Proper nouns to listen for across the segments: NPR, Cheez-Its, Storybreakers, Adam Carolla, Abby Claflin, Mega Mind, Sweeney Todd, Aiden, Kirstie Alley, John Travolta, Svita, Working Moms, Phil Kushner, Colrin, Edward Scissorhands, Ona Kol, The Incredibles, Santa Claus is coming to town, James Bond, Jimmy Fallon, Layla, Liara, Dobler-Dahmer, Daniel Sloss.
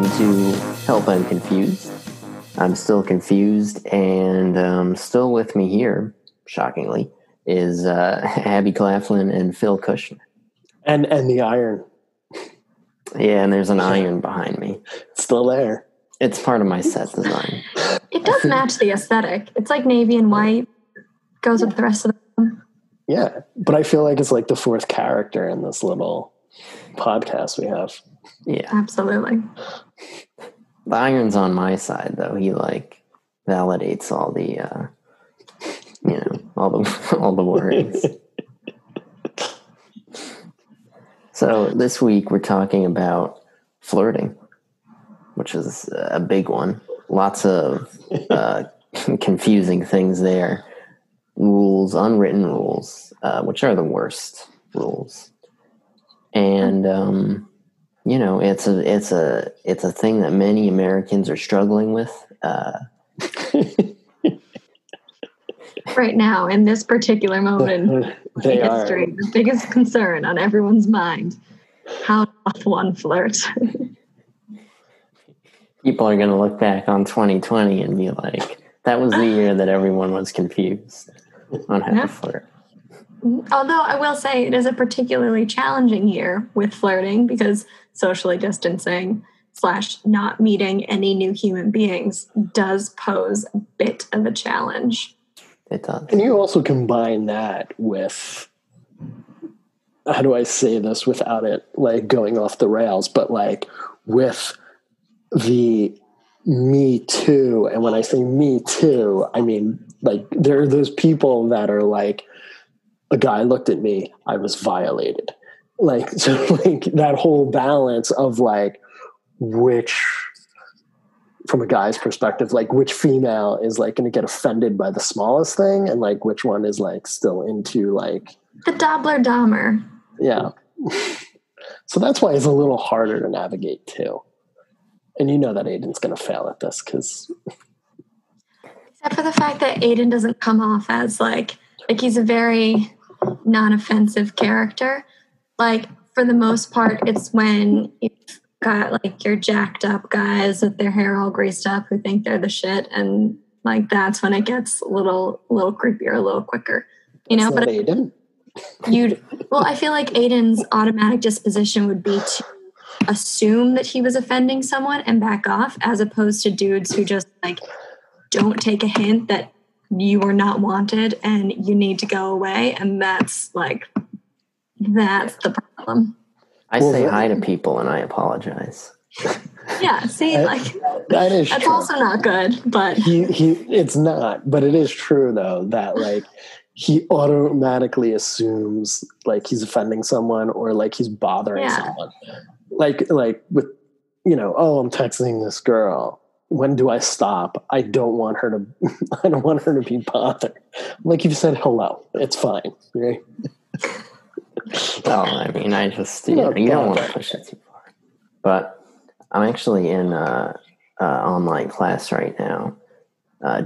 Welcome to Help I'm Confused. I'm still confused, and still with me here, shockingly, is Abby Claflin and Phil Kushner. And the iron. Yeah, and there's an iron behind me. It's still there. It's part of my set design. It does match the aesthetic. It's like navy and white. Goes with the rest of them. Yeah, but I feel like it's like the fourth character in this little podcast we have. Yeah. Absolutely. The iron's on my side, though. He like validates all the, all the worries. So this week we're talking about flirting, which is a big one. Lots of confusing things there. Rules, unwritten rules, which are the worst rules. And, it's a thing that many Americans are struggling with. Right now, in this particular moment in history, the biggest concern on everyone's mind, how to off one flirt. People are going to look back on 2020 and be like, that was the year that everyone was confused on how to flirt. Although I will say it is a particularly challenging year with flirting because socially distancing / not meeting any new human beings does pose a bit of a challenge. It does. And you also combine that with, how do I say this without it like going off the rails, but like with the Me Too. And when I say Me Too, I mean like there are those people that are like, a guy looked at me, I was violated. Like, so like that whole balance of like, which, from a guy's perspective, like which female is like going to get offended by the smallest thing and like which one is like still into like the Dobler-Dahmer. Yeah. So that's why it's a little harder to navigate too. And you know that Aiden's going to fail at this because. Except for the fact that Aiden doesn't come off as like he's a very non-offensive character. Like for the most part, it's when you've got like your jacked up guys with their hair all greased up who think they're the shit, and like that's when it gets a little creepier, a little quicker. You know, but Aiden. I feel like Aiden's automatic disposition would be to assume that he was offending someone and back off, as opposed to dudes who just like don't take a hint that you are not wanted and you need to go away, and that's the problem. I say hi to people and I apologize. Yeah, see, that's true. Also not good, but it's not. But it is true though that like he automatically assumes like he's offending someone or like he's bothering someone. Like with I'm texting this girl. When do I stop? I don't want her to be bothered. Like you've said, hello. It's fine, right? You don't want to push it too far. But I'm actually in an online class right now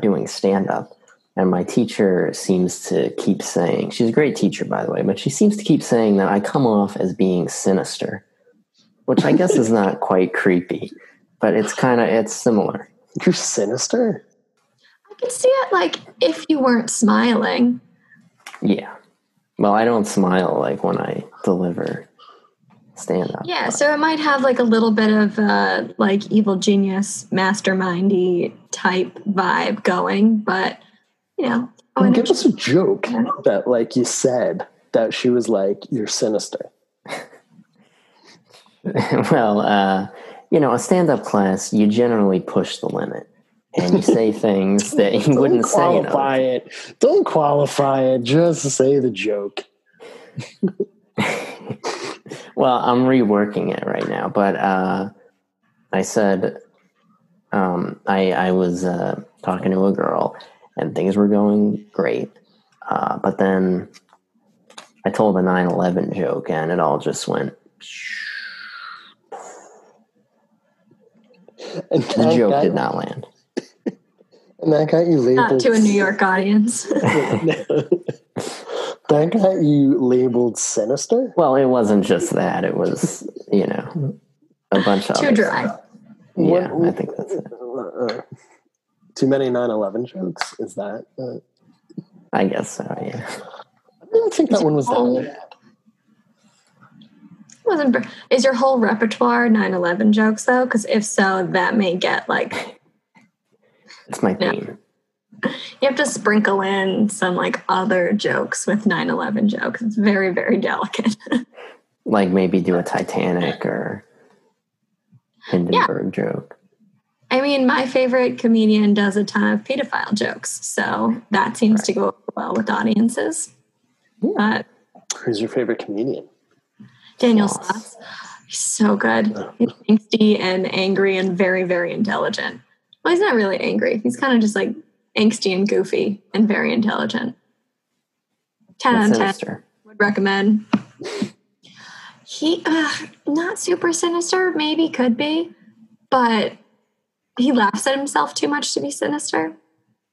doing stand-up. And my teacher seems to keep saying, she's a great teacher, by the way, but she seems to keep saying that I come off as being sinister, which I guess is not quite creepy. But it's similar. You're sinister? I could see it like if you weren't smiling. Yeah. Well, I don't smile like when I deliver stand-up. Yeah, so it might have like a little bit of like evil genius, mastermindy type vibe going. But, give us a joke that like you said that she was like, you're sinister. Well, a stand-up class, you generally push the limit and you say things that you wouldn't say. Don't qualify it. Just say the joke. Well, I'm reworking it right now, but I said I was talking to a girl and things were going great. But then I told a 9/11 joke and it all just went And the joke did not land. And that got you labeled. Not to a New York audience. That got you labeled sinister? Well, it wasn't just that. It was, a bunch of. Too dry. I think that's it. Too many 9/11 jokes. Is that? I guess so. Yeah. I don't think that one was that bad. Is your whole repertoire 9/11 jokes though? Because if so, that may get like. It's my theme. You have to sprinkle in some like other jokes with 9/11 jokes. It's very, very delicate. Like maybe do a Titanic or Hindenburg joke. I mean, my favorite comedian does a ton of pedophile jokes, so that seems to go well with audiences. Yeah. Who's your favorite comedian? Daniel Sloss. He's so good. He's angsty and angry and very, very intelligent. Well, he's not really angry. He's kind of just like angsty and goofy and very intelligent. 10 out of 10. Would recommend. He, not super sinister, maybe could be, but he laughs at himself too much to be sinister,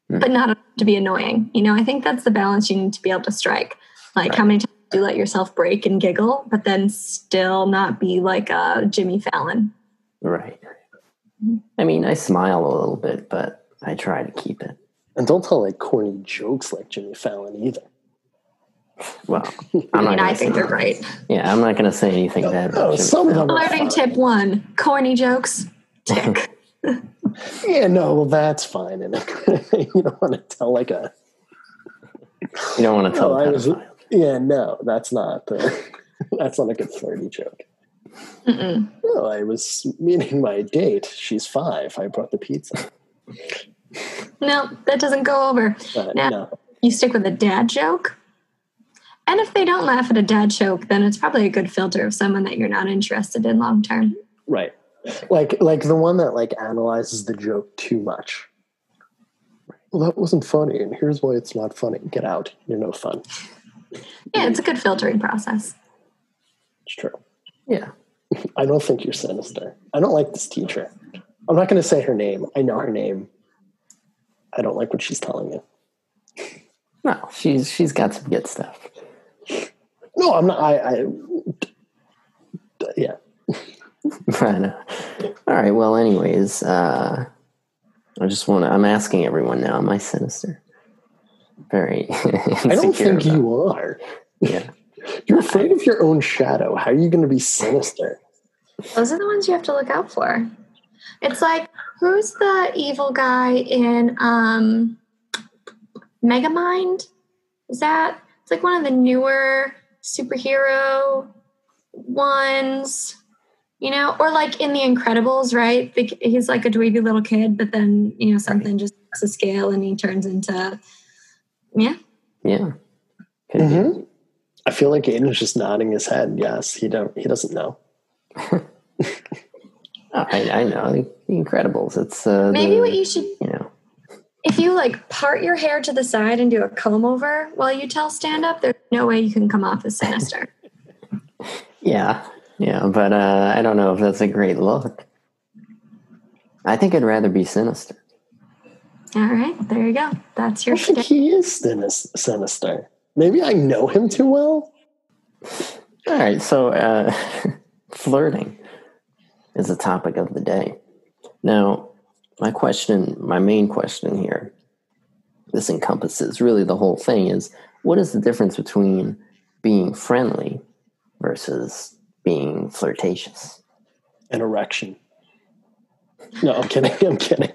but not to be annoying. You know, I think that's the balance you need to be able to strike. Like how many times do you let yourself break and giggle, but then still not be like a Jimmy Fallon. Right. I mean, I smile a little bit, but I try to keep it. And don't tell like corny jokes like Jimmy Fallon either. Well, I think they're great. Yeah, I'm not going to say anything bad. Learning tip 1: corny jokes. Tick. Well, that's fine. And you don't want to tell like a. You don't want to tell. That's not. That's not like a flirty joke. Mm-mm. No, I was meeting my date. She's 5. I brought the pizza. No, that doesn't go over. Now, you stick with a dad joke. And if they don't laugh at a dad joke, then it's probably a good filter of someone that you're not interested in long term. Right. Like the one that like analyzes the joke too much. Well, that wasn't funny, and here's why it's not funny. Get out. You're no fun. Yeah, it's a good filtering process. It's true. Yeah. I don't think you're sinister. I don't like this teacher. I'm not going to say her name. I know her name. I don't like what she's telling you. No, she's got some good stuff. No, I'm not. Yeah. Right. All right. Well, anyways, I'm asking everyone now. Am I sinister? Very. I don't think you are. Yeah. You're afraid of your own shadow. How are you going to be sinister? Those are the ones you have to look out for. It's like, who's the evil guy in Mega Mind? It's like one of the newer superhero ones, you know, or like in The Incredibles, right? He's like a dweeby little kid, but then, you know, something just takes a scale and he turns into, Yeah. Mm-hmm. I feel like Aiden's just nodding his head. Yes, he doesn't know. I know. The Incredibles. It's maybe what you should, if you like part your hair to the side and do a comb over while you tell stand up, there's no way you can come off as sinister. Yeah. But I don't know if that's a great look. I think I'd rather be sinister. All right, there you go. That's your. I think he is sinister. Maybe I know him too well. All right, so flirting is the topic of the day. Now. My main question here, this encompasses really the whole thing, is what is the difference between being friendly versus being flirtatious? An erection. No, I'm kidding.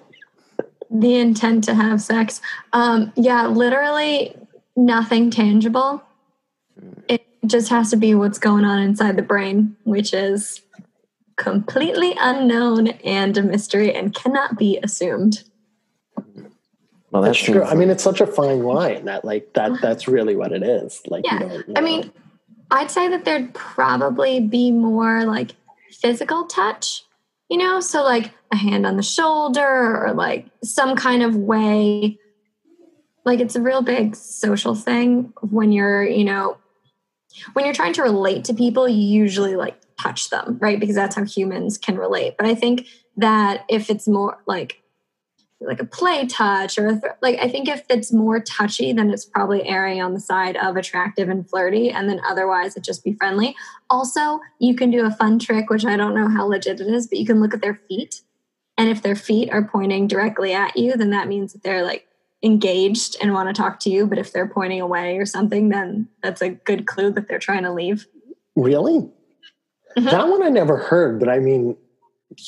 The intent to have sex. Literally nothing tangible. It just has to be what's going on inside the brain, which is completely unknown and a mystery and cannot be assumed. Well, that's true. I mean, it's such a fine line that's really what it is. Like, yeah. You know. I mean, I'd say that there'd probably be more like physical touch, you know, so like a hand on the shoulder or like some kind of way. Like it's a real big social thing when you're trying to relate to people, you usually like touch them, right? Because that's how humans can relate. But I think that if it's more like a play touch or I think if it's more touchy, then it's probably erring on the side of attractive and flirty. And then otherwise it'd just be friendly. Also, you can do a fun trick, which I don't know how legit it is, but you can look at their feet And if their feet are pointing directly at you, then that means that they're like engaged and want to talk to you. But if they're pointing away or something, then that's a good clue that they're trying to leave. Really? Mm-hmm. That one I never heard, but I mean,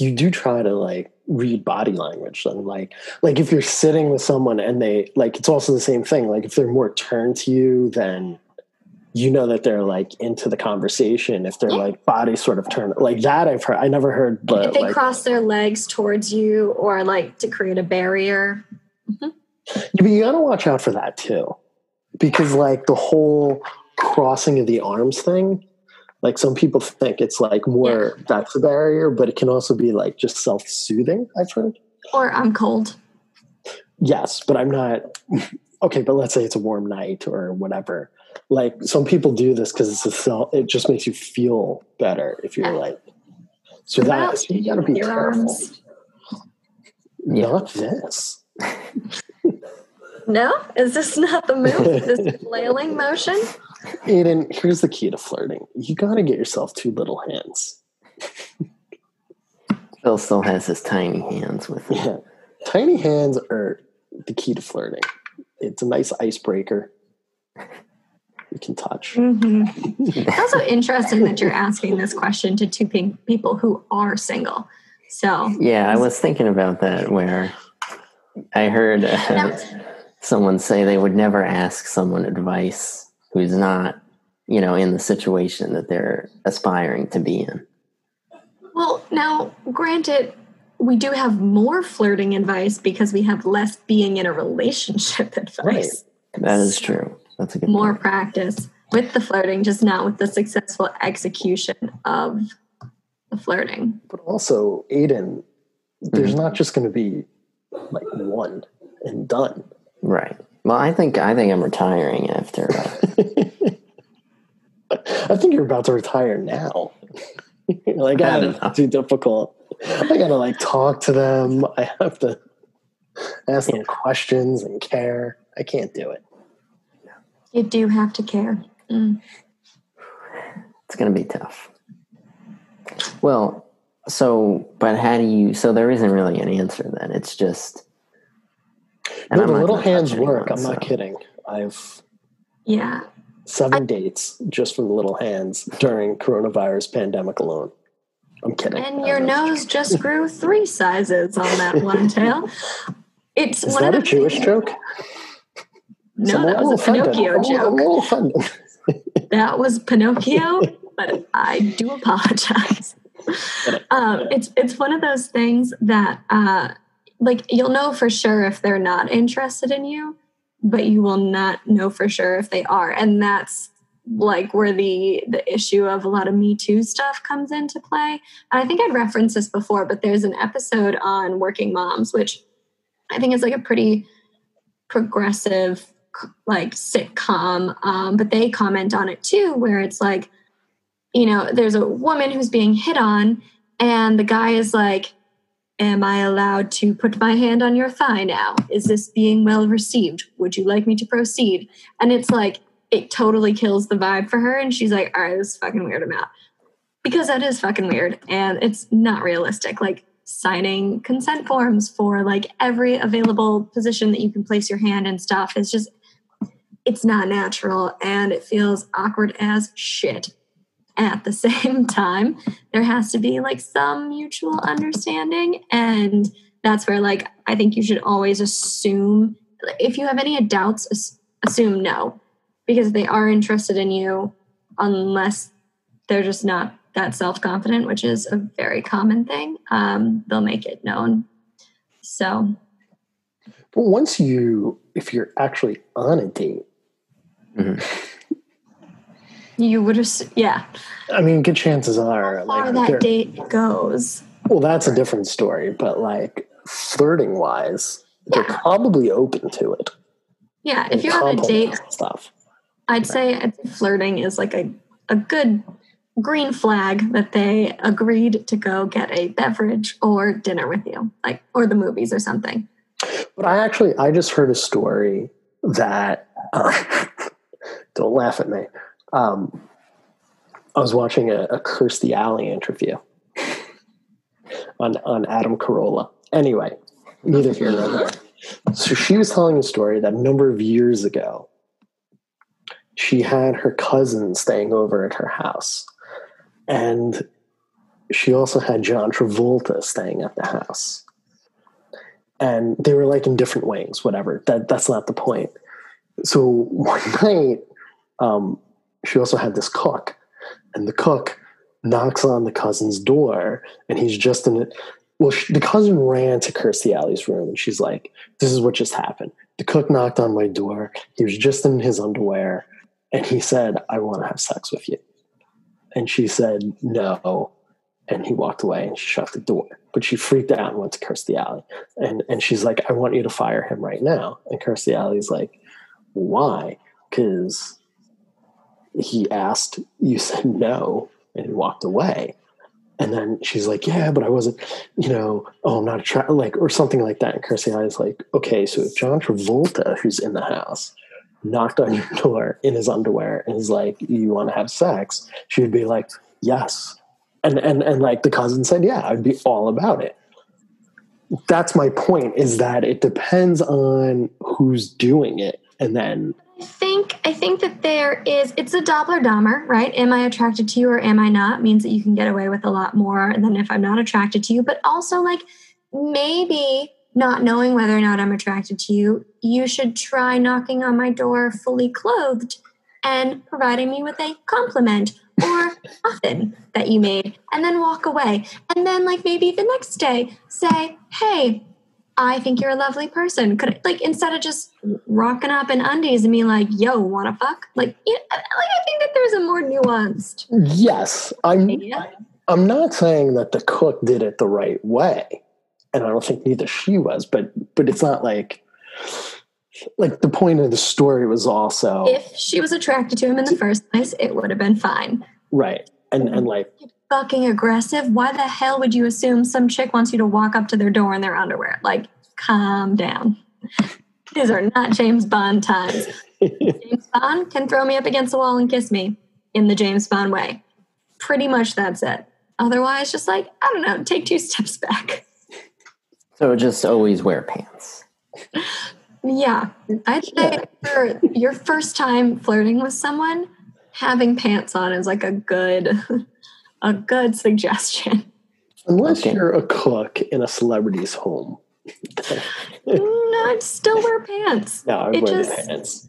you do try to like read body language. And like if you're sitting with someone and they like, it's also the same thing. Like if they're more turned to you, then you know that they're like into the conversation. If they're like body sort of turned like that, I've heard. I never heard. But if they like, cross their legs towards you or like to create a barrier. Mm-hmm. Yeah, but you gotta watch out for that too, because like the whole crossing of the arms thing. Like some people think it's like more, that's a barrier, but it can also be like just self-soothing, I've heard. Or I'm cold. Yes, but I'm not. Okay, but let's say it's a warm night or whatever. Like some people do this because it's it just makes you feel better if you're like. So that you gotta be careful. Not this. No? Is this not the move? This flailing motion? Aiden, here's the key to flirting. You gotta get yourself two little hands. Phil still has his tiny hands with him. Yeah. Tiny hands are the key to flirting. It's a nice icebreaker. You can touch. Mm-hmm. It's also interesting that you're asking this question to two people who are single. So yeah, I was thinking about that where I heard someone say they would never ask someone advice who's not, you know, in the situation that they're aspiring to be in. Well, now, granted, we do have more flirting advice because we have less being in a relationship advice. Right. That is true. That's a good more point. Practice with the flirting, just not with the successful execution of the flirting. But also, Aiden, there's not just going to be like one and done. Right. Well, I think I'm retiring after. I think you're about to retire now. Like, it's too difficult. I gotta like talk to them. I have to ask them questions and care. I can't do it. You do have to care. Mm. It's gonna be tough. Well, but how do you? So there isn't really an answer then. It's just. And no, the little hands work. I'm not kidding. I've 7 dates just for the little hands during coronavirus pandemic alone. I'm kidding. And your nose just grew 3 sizes on that one tail. It's is one that of the a Jewish joke? No, so that was a Pinocchio joke. That was Pinocchio, but I do apologize. It's one of those things that. Like, you'll know for sure if they're not interested in you, but you will not know for sure if they are. And that's, like, where the issue of a lot of Me Too stuff comes into play. And I think I'd referenced this before, but there's an episode on Working Moms, which I think is, like, a pretty progressive, like, sitcom. But they comment on it, too, where it's, like, you know, there's a woman who's being hit on, and the guy is, like, am I allowed to put my hand on your thigh now? Is this being well received? Would you like me to proceed? And it's like, it totally kills the vibe for her. And she's like, all right, this is fucking weird, I'm out. Because that is fucking weird. And it's not realistic. Like signing consent forms for like every available position that you can place your hand and stuff is just, it's not natural. And it feels awkward as shit. At the same time, there has to be like some mutual understanding. And that's where like, I think you should always assume, if you have any doubts, assume no, because they are interested in you unless they're just not that self-confident, which is a very common thing. They'll make it known. So. But once if you're actually on a date, you would have, I mean, good chances are. How far like, that date goes. Well, that's a different story, but like flirting-wise, they're probably open to it. Yeah, if you're on a date, stuff. I'd say flirting is like a good green flag that they agreed to go get a beverage or dinner with you, like or the movies or something. But I just heard a story that, don't laugh at me. I was watching a Kirstie Alley interview on Adam Carolla, Anyway, neither here nor there. So she was telling a story that a number of years ago, she had her cousin staying over at her house. And she also had John Travolta staying at the house. And they were like in different wings, whatever. That's not the point. So one night, she also had this cook. And the cook knocks on the cousin's door. And he's just in it. Well, the cousin ran to Kirstie Alley's room, and she's like, this is what just happened. The cook knocked on my door. He was just in his underwear, and he said, I want to have sex with you. And she said, no. And he walked away, and she shut the door. But she freaked out and went to Kirstie Alley. And she's like, I want you to fire him right now. And Kirstie Alley's like, why? Because he asked, you said no, and he walked away. And then she's like, yeah, but I wasn't, I'm not attracted, or something like that. And Kirstie Alley's like, okay, so if John Travolta, who's in the house, knocked on your door in his underwear and is like, you want to have sex? She would be like, yes. And like the cousin said, yeah, I'd be all about it. That's my point, is that it depends on who's doing it. And then I think that it's a Dobler-Dahmer, right? Am I attracted to you or am I not? Means that you can get away with a lot more than if I'm not attracted to you. But also, maybe not knowing whether or not I'm attracted to you, you should try knocking on my door fully clothed and providing me with a compliment or muffin that you made, and then walk away. And then, maybe the next day, say, hey, I think you're a lovely person. Instead of just rocking up in undies and being like, yo, wanna fuck? I think that there's a more nuanced. Yes. I'm not saying that the cook did it the right way. And I don't think neither she was, but it's not like the point of the story was also, if she was attracted to him in the first place, it would have been fine. Right. And fucking aggressive. Why the hell would you assume some chick wants you to walk up to their door in their underwear? Calm down. These are not James Bond times. James Bond can throw me up against the wall and kiss me in the James Bond way. Pretty much that's it. Otherwise, just take two steps back. So just always wear pants. Yeah. I'd say for your first time flirting with someone, having pants on is a good suggestion. Unless you're a cook in a celebrity's home. No, I'd still wear pants. No, I'd wear pants.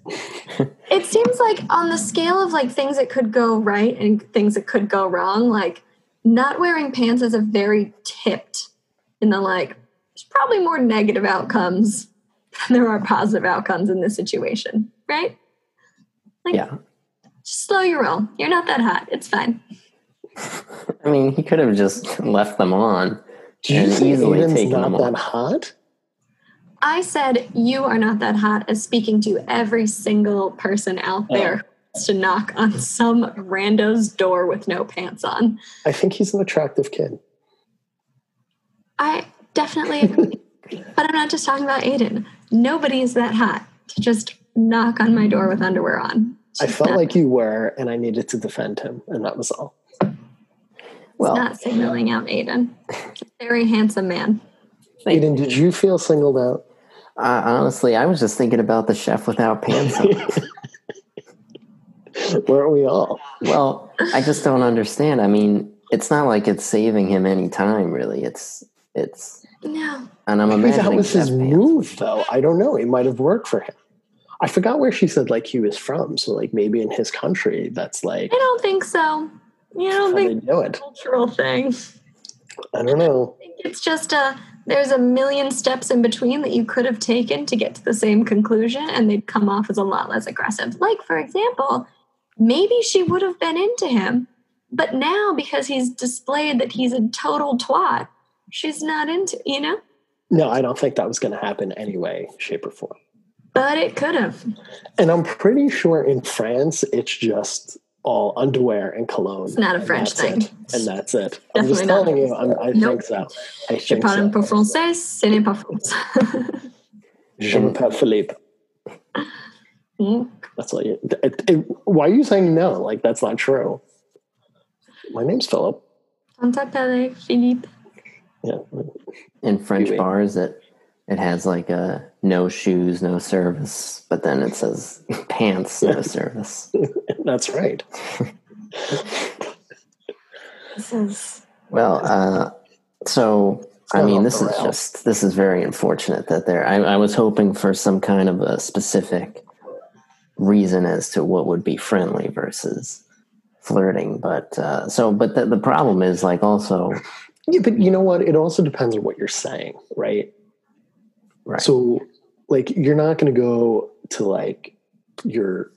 It seems like on the scale of things that could go right and things that could go wrong, not wearing pants is a very tipped in the there's probably more negative outcomes than there are positive outcomes in this situation, right? Yeah. Just slow your roll. You're not that hot. It's fine. I mean, he could have just left them on. Do you think easily taken them off. Not that hot? I said you are not that hot as speaking to every single person out there who wants to knock on some rando's door with no pants on. I think he's an attractive kid. I definitely agree. But I'm not just talking about Aiden. Nobody is that hot to just knock on my door with underwear on. She's I felt like you were, and I needed to defend him, and that was all. Well, it's not signaling out Aiden. He's a very handsome man. Aiden, did you feel singled out? Honestly, I was just thinking about the chef without pants on. Weren't we all? Well, I just don't understand. I mean, it's not like it's saving him any time, really. It's no. And I'm imagining that was his move, though. I don't know. It might have worked for him. I forgot where she said he was from. So maybe in his country, that's I don't think so. You don't think it's a cultural thing? I don't know. I think it's just there's a million steps in between that you could have taken to get to the same conclusion, and they'd come off as a lot less aggressive. For example, maybe she would have been into him, but now because he's displayed that he's a total twat, she's not into, No, I don't think that was going to happen anyway, shape or form. But it could have. And I'm pretty sure in France, it's just all underwear and cologne. It's not a French thing. And that's it. Definitely I'm just telling you, I think so. Je parle pas français, ce n'est pas français. Je m'appelle Philippe. That's all you... Why are you saying no? That's not true. My name's Philip. On t'appelle Philippe. Yeah. In French bars, it has like a no shoes, no service, but then it says pants, no service. That's right. This is well. This is very unfortunate that there. I was hoping for some kind of a specific reason as to what would be friendly versus flirting, but the problem is like also. Yeah, but you know what? It also depends on what you're saying, right? Right. So, like, you're not going to go to like your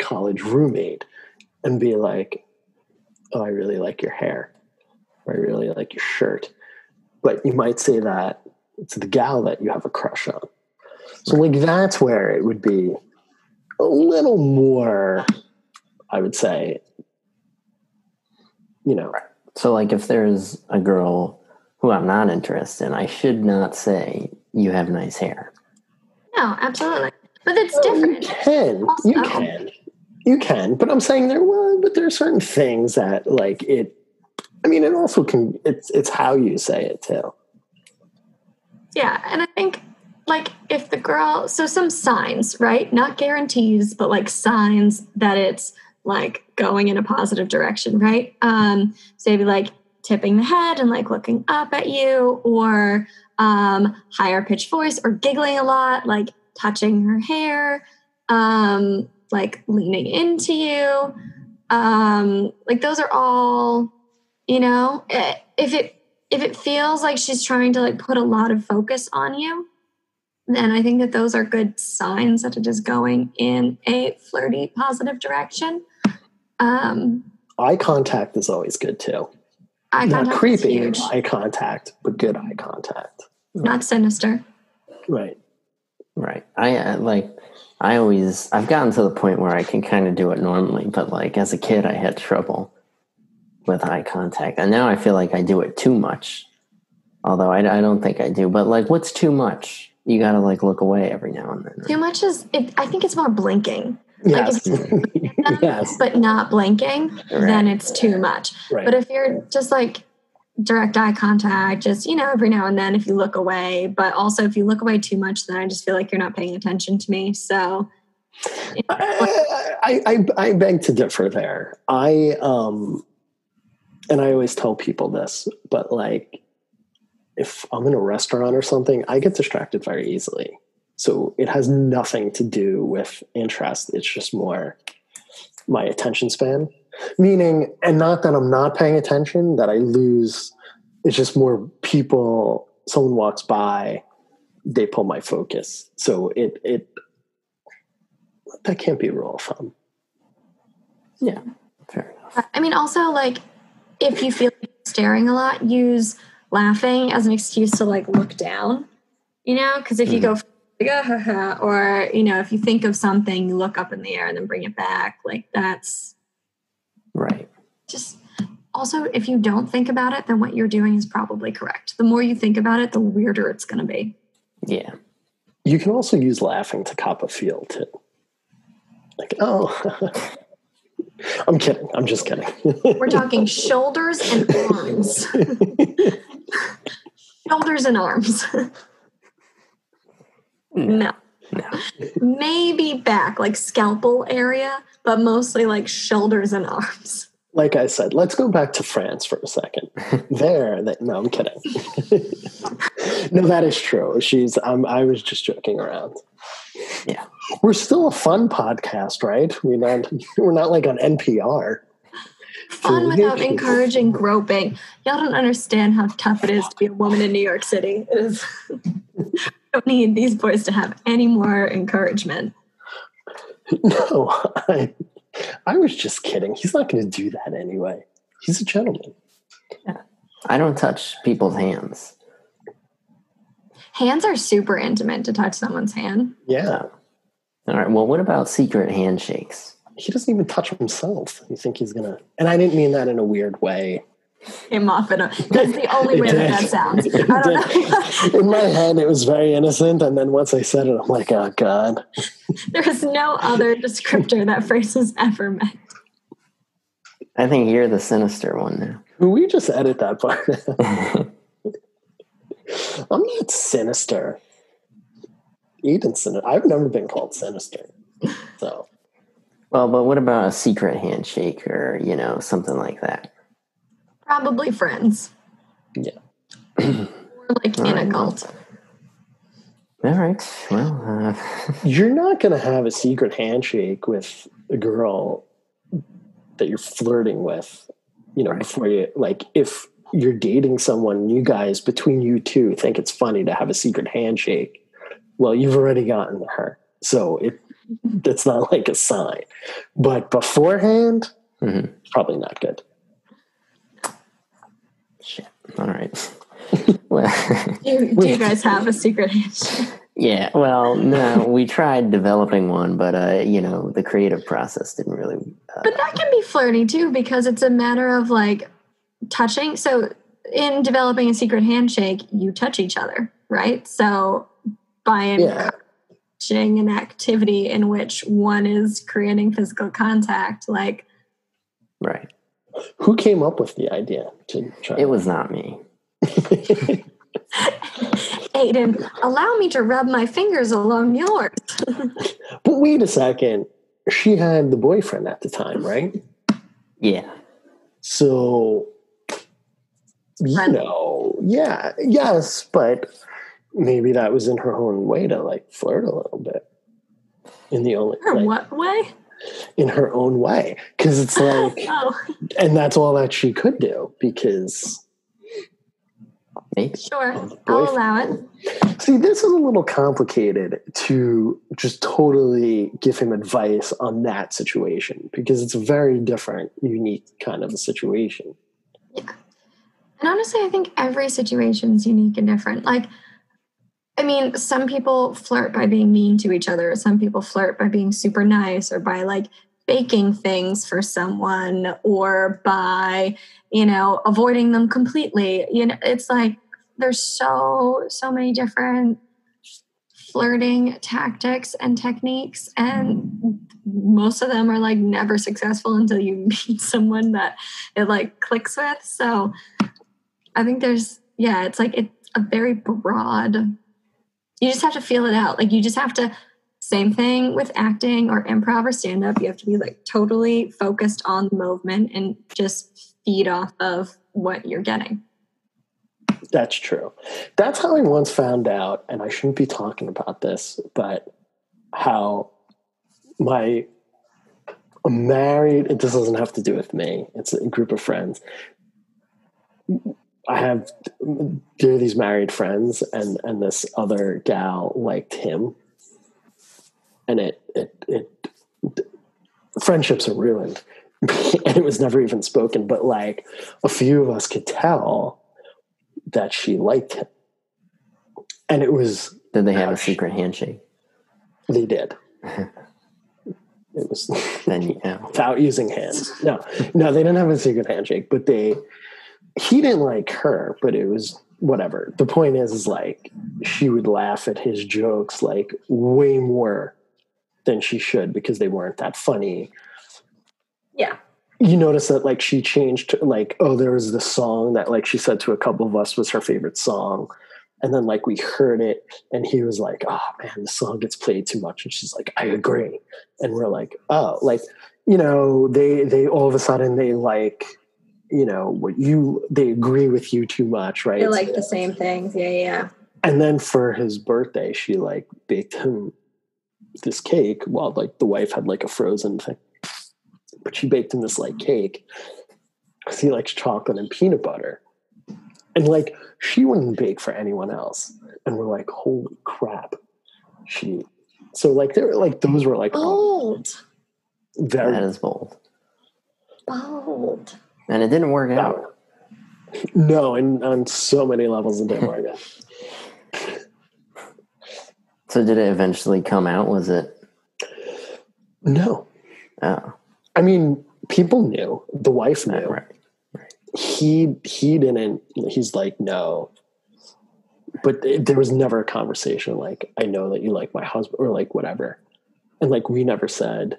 college roommate and be like, "Oh, I really like your hair," or "I really like your shirt," but you might say that to the gal that you have a crush on. So, like, that's where it would be a little more, I would say, you know. Right. So, like, if there's a girl who I'm not interested in, I should not say, "You have nice hair." No, absolutely. But it's different. You can. But I'm saying there are certain things that, like, it, I mean, it also can, it's how you say it, too. Yeah, and I think, like, if the girl, so some signs, right? Not guarantees, but, like, signs that it's, like, going in a positive direction, right? So maybe like tipping the head and like looking up at you, or higher pitched voice, or giggling a lot, like touching her hair, like leaning into you. Like those are all, you know, if it feels like she's trying to like put a lot of focus on you, then I think that those are good signs that it is going in a flirty, positive direction. Eye contact is always good too. Eye contact, not creepy eye contact, but good eye contact. Not sinister. Right. I've gotten to the point where I can kind of do it normally, but like as a kid, I had trouble with eye contact, and now I feel like I do it too much. Although I don't think I do, but like, what's too much? You gotta like look away every now and then. Right? Too much is, I think it's more blinking. Yes. Like them, yes. But not blinking, then it's too much. Right. But if you're just like direct eye contact, just, you know, every now and then if you look away, but also if you look away too much, then I just feel like you're not paying attention to me. So you know, I beg to differ there. And I always tell people this, but like if I'm in a restaurant or something, I get distracted very easily. So it has nothing to do with interest. It's just more my attention span. Meaning, and not that I'm not paying attention, that I lose. It's just more people, someone walks by, they pull my focus. So it that can't be a rule of thumb. Yeah, fair enough. I mean, also, like, if you feel like you're staring a lot, use laughing as an excuse to, like, look down, you know? Because if you go... or, you know, if you think of something, you look up in the air and then bring it back. Like, that's right. Just also, if you don't think about it, then what you're doing is probably correct. The more you think about it, the weirder it's going to be. Yeah. You can also use laughing to cop a feel, too. Like, oh, I'm kidding. I'm just kidding. We're talking shoulders and arms. Shoulders and arms. No. Maybe back, like scalpel area, but mostly like shoulders and arms. Like I said, let's go back to France for a second. No, I'm kidding. No, that is true. I was just joking around. Yeah. We're still a fun podcast, right? We're not like on NPR. Fun without encouraging groping. Y'all don't understand how tough it is to be a woman in New York City. It is... don't need these boys to have any more encouragement. No, I was just kidding. He's not going to do that anyway. He's a gentleman. Yeah. I don't touch people's hands. Hands are super intimate, to touch someone's hand. Yeah. All right. Well, what about secret handshakes? He doesn't even touch himself. You think he's going to... And I didn't mean that in a weird way. Him off and on. That's the only way that sounds. I don't know. In my head, it was very innocent, and then once I said it, I'm like, oh God. There is no other descriptor that phrase was ever meant. I think you're the sinister one now. We just edit that part. I'm not sinister. I've never been called sinister. So. Well, but what about a secret handshake or, you know, something like that? Probably friends. Yeah. Or like in a cult. All right. Well, you're not going to have a secret handshake with a girl that you're flirting with, you know, right. Before you, like, if you're dating someone, you guys, between you two, think it's funny to have a secret handshake. Well, you've already gotten to her. So that's not like a sign. But beforehand, probably not good. Shit. All right. Well, do you guys have a secret handshake? Yeah, well, no, we tried developing one, but, you know, the creative process didn't really... But that can be flirty, too, because it's a matter of, like, touching. So in developing a secret handshake, you touch each other, right? So by encouraging an activity in which one is creating physical contact, like... Right. Who came up with the idea to try? It was not me. Aiden, allow me to rub my fingers along yours. But wait a second. She had the boyfriend at the time, right? Yeah. So, yes, but maybe that was in her own way to, like, flirt a little bit. In her own way. Because it's like, and that's all that she could do because... Maybe. Sure, I'll allow it. See, this is a little complicated to just totally give him advice on that situation because it's a very different, unique kind of a situation. Yeah. And honestly, I think every situation is unique and different. Like, I mean, some people flirt by being mean to each other. Some people flirt by being super nice or by, like, baking things for someone or by, you know, avoiding them completely. You know, it's like there's so many different flirting tactics and techniques, and most of them are, like, never successful until you meet someone that it, like, clicks with. So I think there's, it's like it's a very broad, you just have to feel it out. Like, you just have to, same thing with acting or improv or stand-up. You have to be, like, totally focused on the movement and just feed off of what you're getting. That's true. That's how I once found out, and I shouldn't be talking about this, but how my married, this doesn't have to do with me, it's a group of friends. There are these married friends, and this other gal liked him. And friendships are ruined. And it was never even spoken, but, like, a few of us could tell that she liked him. And it was... Did they have a secret handshake? They did. It was... Then you know. Without using hands. No, they didn't have a secret handshake, but he didn't like her, but it was... Whatever. The point is, like, she would laugh at his jokes, like, way more than she should because they weren't that funny. Yeah. You notice that, like, she changed, like, there was this song that, like, she said to a couple of us was her favorite song. And then, like, we heard it, and he was like, oh, man, the song gets played too much. And she's like, I agree. And we're like, oh, like, you know, they all of a sudden they, like... you know, they agree with you too much, right? They like the same things, yeah. And then for his birthday, she, like, baked him this cake while, like, the wife had, like, a frozen thing. But she baked him this, like, cake because he likes chocolate and peanut butter. And, like, she wouldn't bake for anyone else. And we're like, holy crap. So, like, they were, like, those were, like... Bold. That is bold. Bold. And it didn't work out. No, and on so many levels it didn't work out. So did it eventually come out? Was it? No. Oh. I mean, people knew. The wife knew. Right. He didn't. He's like, no. But there was never a conversation like, I know that you like my husband or, like, whatever. And, like, we never said...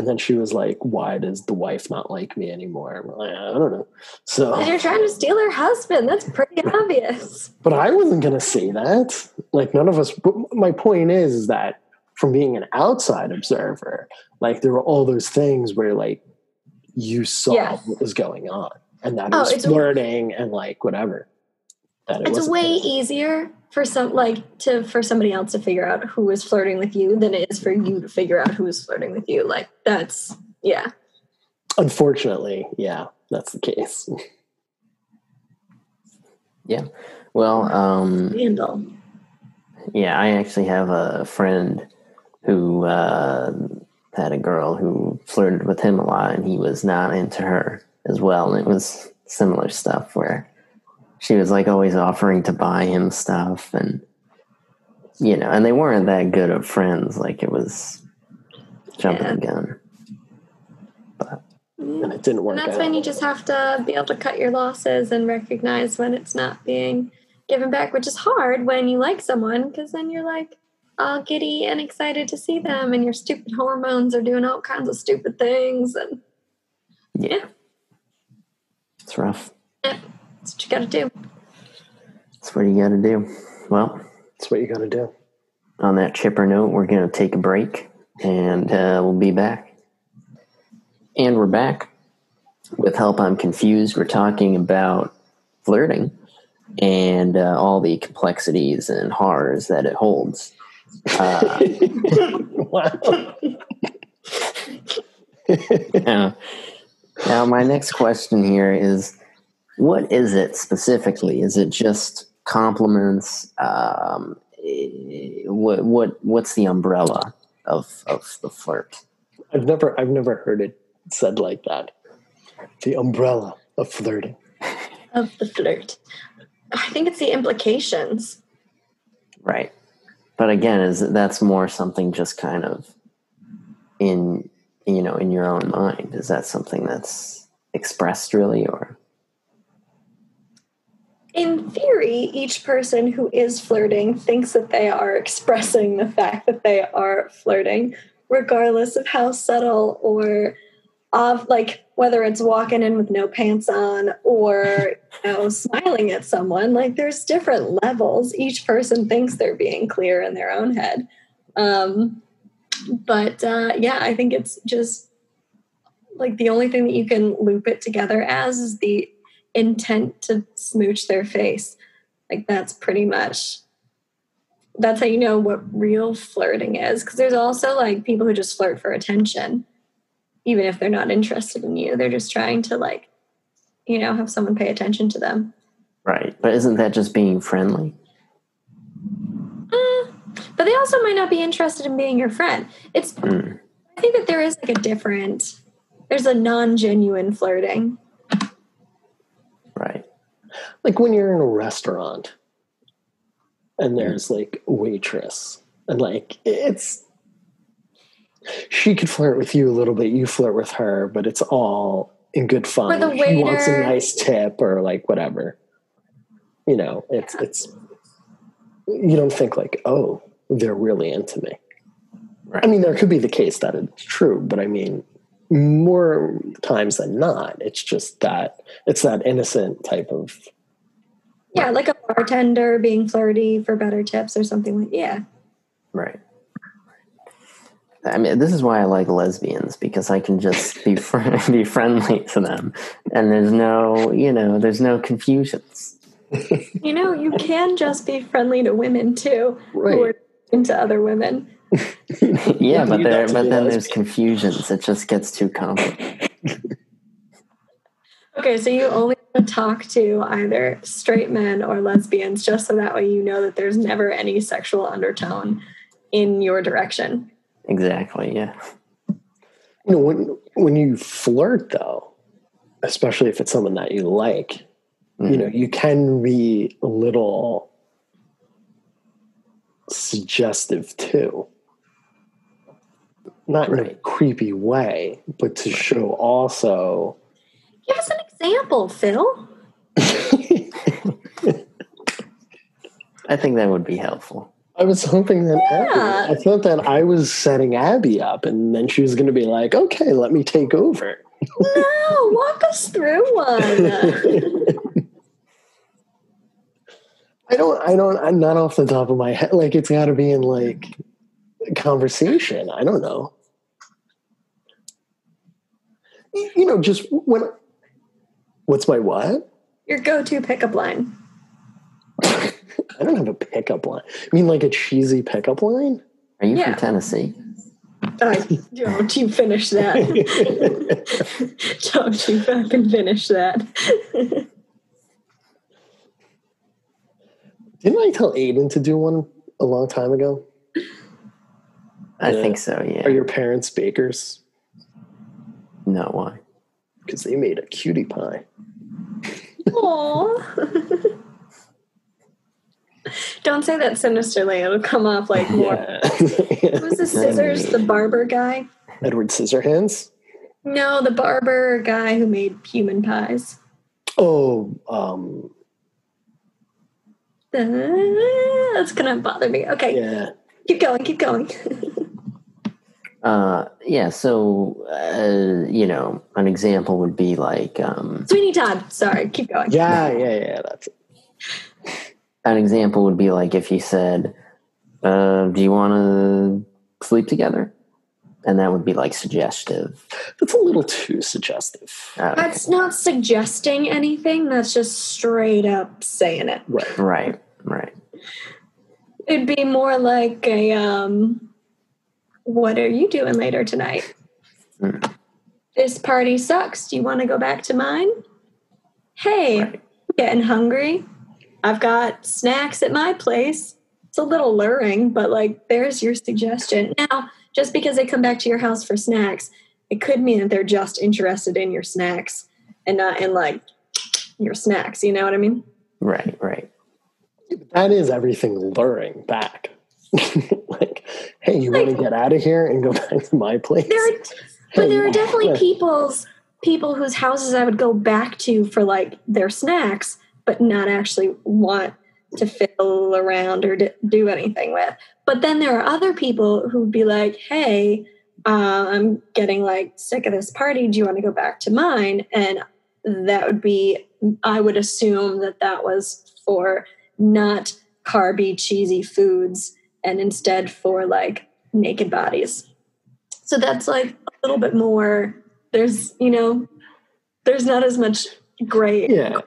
And then she was like, why does the wife not like me anymore? And we're like, I don't know. So you're trying to steal her husband. That's pretty obvious. But I wasn't going to say that. Like, none of us. But my point is that from being an outside observer, like, there were all those things where, like, you saw what was going on. And that was flirting and, like, whatever. That it's way easier for somebody else to figure out who is flirting with you than it is for you to figure out who is flirting with you. Like, that's, unfortunately, that's the case. Yeah. Well, I actually have a friend who had a girl who flirted with him a lot, and he was not into her as well. And it was similar stuff where she was, like, always offering to buy him stuff, and, you know, and they weren't that good of friends. Like, it was jumping the gun. But and it didn't work out. And that's when you just have to be able to cut your losses and recognize when it's not being given back, which is hard when you like someone, because then you're, like, all giddy and excited to see them, and your stupid hormones are doing all kinds of stupid things. And it's rough. Yeah. That's what you got to do. That's what you got to do. Well, that's what you got to do. On that chipper note, we're going to take a break, and we'll be back. And we're back. With Help, I'm Confused, we're talking about flirting and all the complexities and horrors that it holds. Wow. Now, my next question here is, what is it specifically? Is it just compliments? What's the umbrella of the flirt? I've never heard it said like that. The umbrella of flirting. Of the flirt. I think it's the implications. Right. But again, that's more something just kind of in your own mind. Is that something that's expressed really, or? In theory, each person who is flirting thinks that they are expressing the fact that they are flirting, regardless of how subtle or of, like, whether it's walking in with no pants on or, you know, smiling at someone. Like, there's different levels. Each person thinks they're being clear in their own head. I think it's just, like, the only thing that you can loop it together as is the intent to smooch their face. Like, that's pretty much, that's how you know what real flirting is, because there's also, like, people who just flirt for attention, even if they're not interested in you. They're just trying to, like, you know, have someone pay attention to them. Right. But isn't that just being friendly? But they also might not be interested in being your friend. It's I think that there is, like, there's a non-genuine flirting. Right. Like, when you're in a restaurant and there's, like, a waitress, and, like, she could flirt with you a little bit, you flirt with her, but it's all in good fun. Or the waiter. She wants a nice tip or, like, whatever. You know, it's you don't think, like, oh, they're really into me. Right. I mean, there could be the case that it's true, but I mean, more times than not, it's just that it's that innocent type of like a bartender being flirty for better tips or something like right. I mean, this is why I like lesbians, because I can just be friendly to them, and there's no confusions. You know, you can just be friendly to women too, right, who are into other women. Yeah, but then there's confusions. It just gets too complicated. Okay, so you only want to talk to either straight men or lesbians, just so that way you know that there's never any sexual undertone in your direction. Exactly. Yeah. You know, when you flirt, though, especially if it's someone that you like, you know, you can be a little suggestive too. Not in a creepy way, but to show also. Give us an example, Phil. I think that would be helpful. I was hoping that Abby, I thought that I was setting Abby up, and then she was going to be like, okay, let me take over. No, walk us through one. I'm not off the top of my head. Like, it's got to be in, like, conversation. I don't know. You know, just when... What's my what? Your go-to pickup line. I don't have a pickup line. I mean, like a cheesy pickup line? Are you from Tennessee? Don't you finish that. Don't you fucking finish that. Didn't I tell Aiden to do one a long time ago? I think so, yeah. Are your parents bakers? No, why? Because they made a cutie pie. Aww. Don't say that sinisterly. It'll come off like more. Yeah. Who's the scissors? The barber guy? Edward Scissorhands? No, the barber guy who made human pies. Oh, that's going to bother me. Okay. Yeah. Keep going. You know, an example would be like... Sweeney Todd. Sorry, keep going. Yeah, that's it. An example would be like if you said, do you want to sleep together? And that would be like suggestive. That's a little too suggestive. That's not suggesting anything. That's just straight up saying it. Right. It'd be more like a... what are you doing later tonight? Mm. This party sucks. Do you want to go back to mine? Hey, getting hungry. I've got snacks at my place. It's a little luring, but like, there's your suggestion. Now, just because they come back to your house for snacks, it could mean that they're just interested in your snacks and not in like your snacks. You know what I mean? Right. That is everything luring back. Like, hey, you want to get out of here and go back to my place? There are definitely people whose houses I would go back to for like their snacks, but not actually want to fiddle around or do anything with. But then there are other people who'd be like, hey, I'm getting like sick of this party. Do you want to go back to mine? And that would be, I would assume that was for not carby, cheesy foods, and instead for like naked bodies. So that's like a little bit more, there's not as much gray area.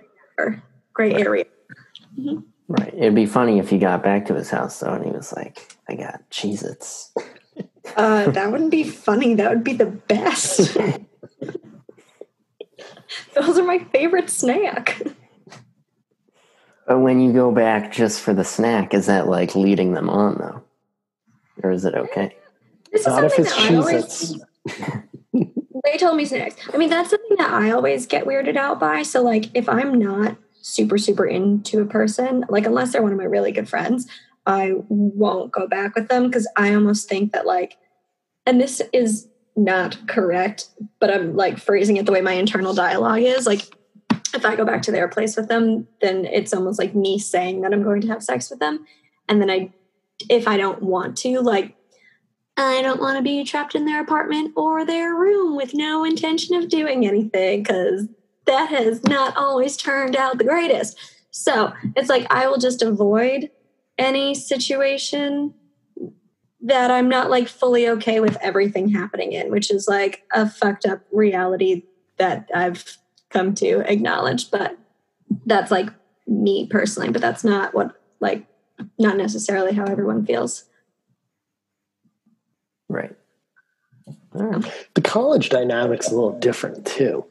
Mm-hmm. Right. It'd be funny if he got back to his house though and he was like, I got Cheez-Its. That wouldn't be funny. That would be the best. Those are my favorite snack. But when you go back just for the snack, is that like leading them on though? Or is it okay? This is something that I always... They told me snacks. I mean, that's something that I always get weirded out by. So like if I'm not super, super into a person, like unless they're one of my really good friends, I won't go back with them because I almost think that like, and this is not correct, but I'm like phrasing it the way my internal dialogue is, like, if I go back to their place with them, then it's almost like me saying that I'm going to have sex with them. And then if I don't want to, like, I don't want to be trapped in their apartment or their room with no intention of doing anything because that has not always turned out the greatest. So it's like I will just avoid any situation that I'm not like fully okay with everything happening in, which is like a fucked up reality that I've come to acknowledge, but that's like me personally, but that's not what, like, not necessarily how everyone feels. Right. The college dynamic's a little different too.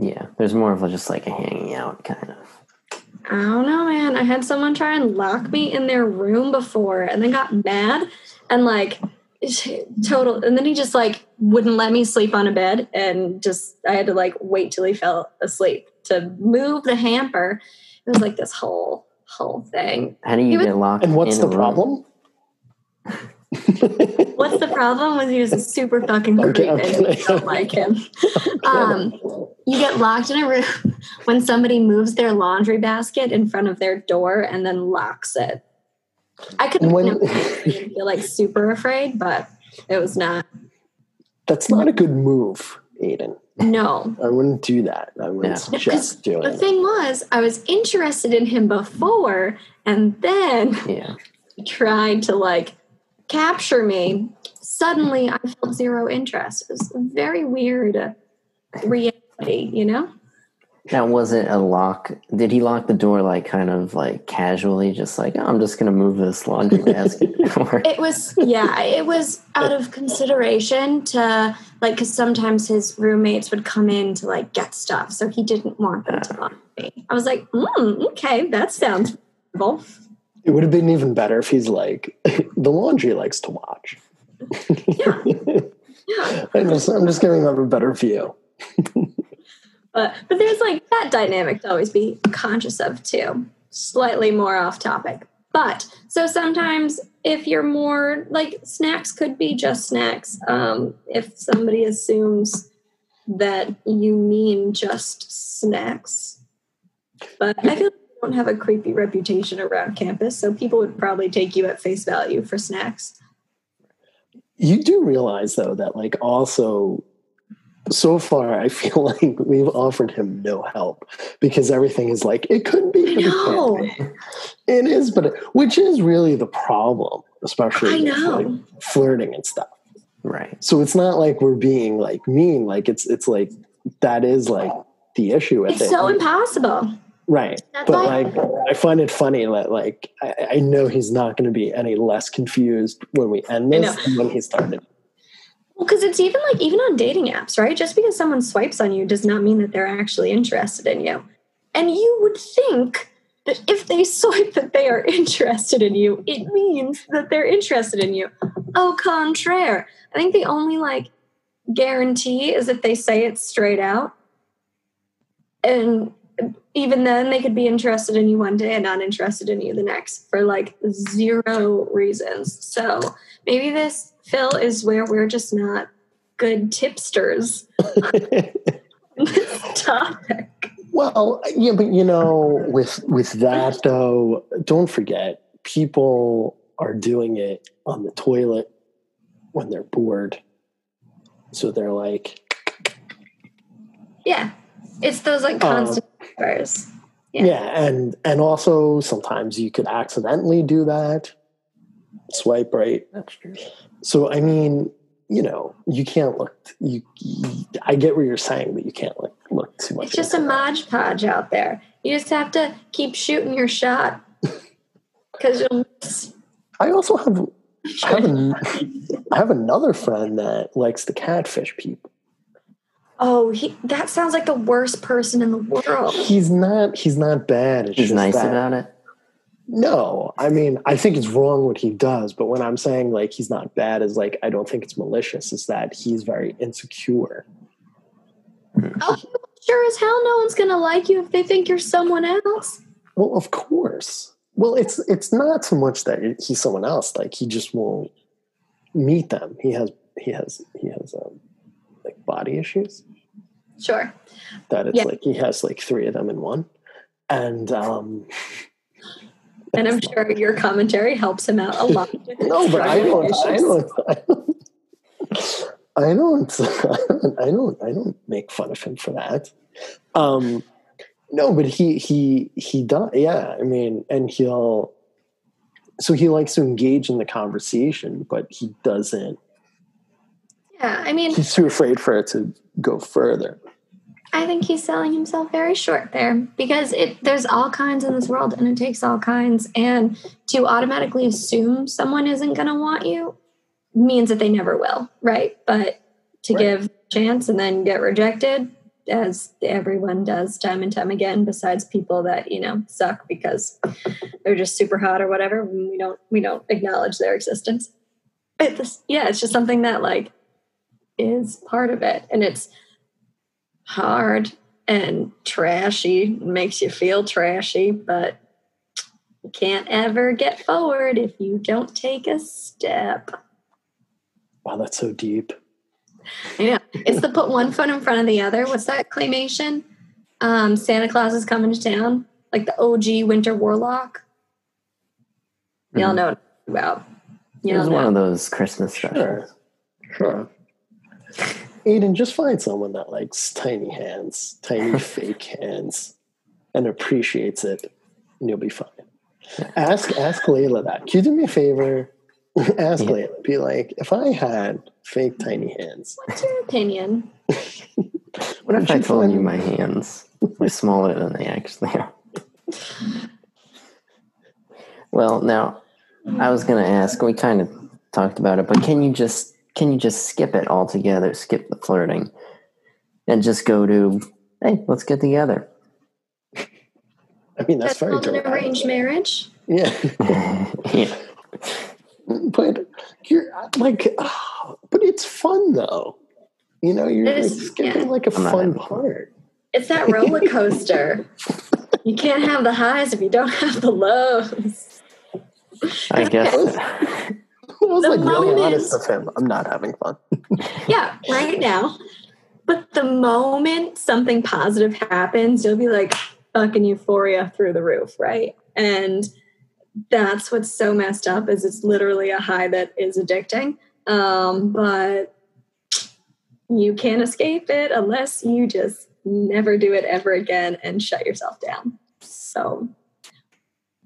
Yeah, there's more of just like a hanging out kind of. I don't know, man. I had someone try and lock me in their room before and then got mad and like total, and then he just like wouldn't let me sleep on a bed and just I had to like wait till he fell asleep to move the hamper. It was like this whole thing. How do you get locked in? And what's the problem? What's the problem was he was super fucking creepy. Okay. I don't like him. You get locked in a room when somebody moves their laundry basket in front of their door and then locks it. I couldn't feel like super afraid, but it was not. That's not a good move, Aiden. No. I wouldn't do that. I wouldn't suggest doing it. The thing was, I was interested in him before, and then he tried to like capture me. Suddenly, I felt zero interest. It was a very weird reality, you know? Now, was it a lock? Did he lock the door like kind of like casually, just like, oh, I'm just going to move this laundry basket? It was, it was out of consideration to like, because sometimes his roommates would come in to like get stuff. So he didn't want them to lock me. I was like, okay, that sounds terrible. It would have been even better if he's like, the laundry likes to watch. Yeah. Yeah. I'm just going to have a better view. But there's like that dynamic to always be conscious of too, slightly more off topic. But so sometimes if you're more like snacks could be just snacks. If somebody assumes that you mean just snacks, but I feel like you don't have a creepy reputation around campus. So people would probably take you at face value for snacks. You do realize though, that like also, so far, I feel like we've offered him no help because everything is like, it could be. It is, but which is really the problem, especially with like flirting and stuff. Right. So it's not like we're being like mean. Like it's like, that is like the issue. It's so impossible. Right. That's but I find it funny that like, I know he's not going to be any less confused when we end this than when he started. Well, because it's even like, even on dating apps, right? Just because someone swipes on you does not mean that they're actually interested in you. And you would think that if they swipe that they are interested in you, it means that they're interested in you. Au contraire. I think the only like guarantee is if they say it straight out. And even then they could be interested in you one day and not interested in you the next for like zero reasons. So maybe this... Phil is where we're just not good tipsters on this topic. Well, yeah, but you know, with that though, don't forget, people are doing it on the toilet when they're bored. So they're like... Yeah, it's those like constant bars. Yeah, and also sometimes you could accidentally do that. Swipe right. That's true. So I mean, you know, you can't look. I get what you're saying, but you can't like look too much. It's just a modge podge out there. You just have to keep shooting your shot because you'll miss. I also have another friend that likes to catfish people. Oh, that sounds like the worst person in the world. He's not bad. He's nice about it. No, I mean, I think it's wrong what he does, but when I'm saying like he's not bad is like I don't think it's malicious, it's that he's very insecure. Oh, sure as hell no one's gonna like you if they think you're someone else. Well, of course. Well, it's not so much that he's someone else, like he just won't meet them. He has like body issues. Sure. That it's like he has like three of them in one. And and I'm sure your commentary helps him out a lot. No, but I don't make fun of him for that. No, but he does. Yeah. I mean, and he likes to engage in the conversation, but he doesn't. Yeah. I mean, he's too afraid for it to go further. I think he's selling himself very short there because there's all kinds in this world and it takes all kinds. And to automatically assume someone isn't going to want you means that they never will, right? But to give a chance and then get rejected, as everyone does time and time again, besides people that, you know, suck because they're just super hot or whatever, we don't acknowledge their existence. It's just something that like is part of it. And it's hard and trashy, makes you feel trashy, but you can't ever get forward if you don't take a step. Wow, that's so deep. Yeah, it's to put one foot in front of the other. What's that claymation? Santa Claus Is Coming to Town, like the OG Winter Warlock. Y'all know what I'm about. It was one of those Christmas specials. Sure. Aiden, just find someone that likes tiny hands, tiny fake hands, and appreciates it, and you'll be fine. Ask Layla that. Can you do me a favor? Ask Layla. Be like, if I had fake tiny hands. What's your opinion? What if I told you my hands were smaller than they actually are? Well, now, I was going to ask, we kind of talked about it, but can you just skip it altogether, skip the flirting, and just go to, hey, let's get together? I mean, that's very called an arranged marriage. Yeah. Yeah. But you're like, but it's fun though. You know, you're skipping like a fun part. It's that roller coaster. You can't have the highs if you don't have the lows. I guess. I was like really honest of him. I'm not having fun. Yeah, right now. But the moment something positive happens, you'll be like fucking euphoria through the roof, right? And that's what's so messed up is it's literally a high that is addicting. But you can't escape it unless you just never do it ever again and shut yourself down. So,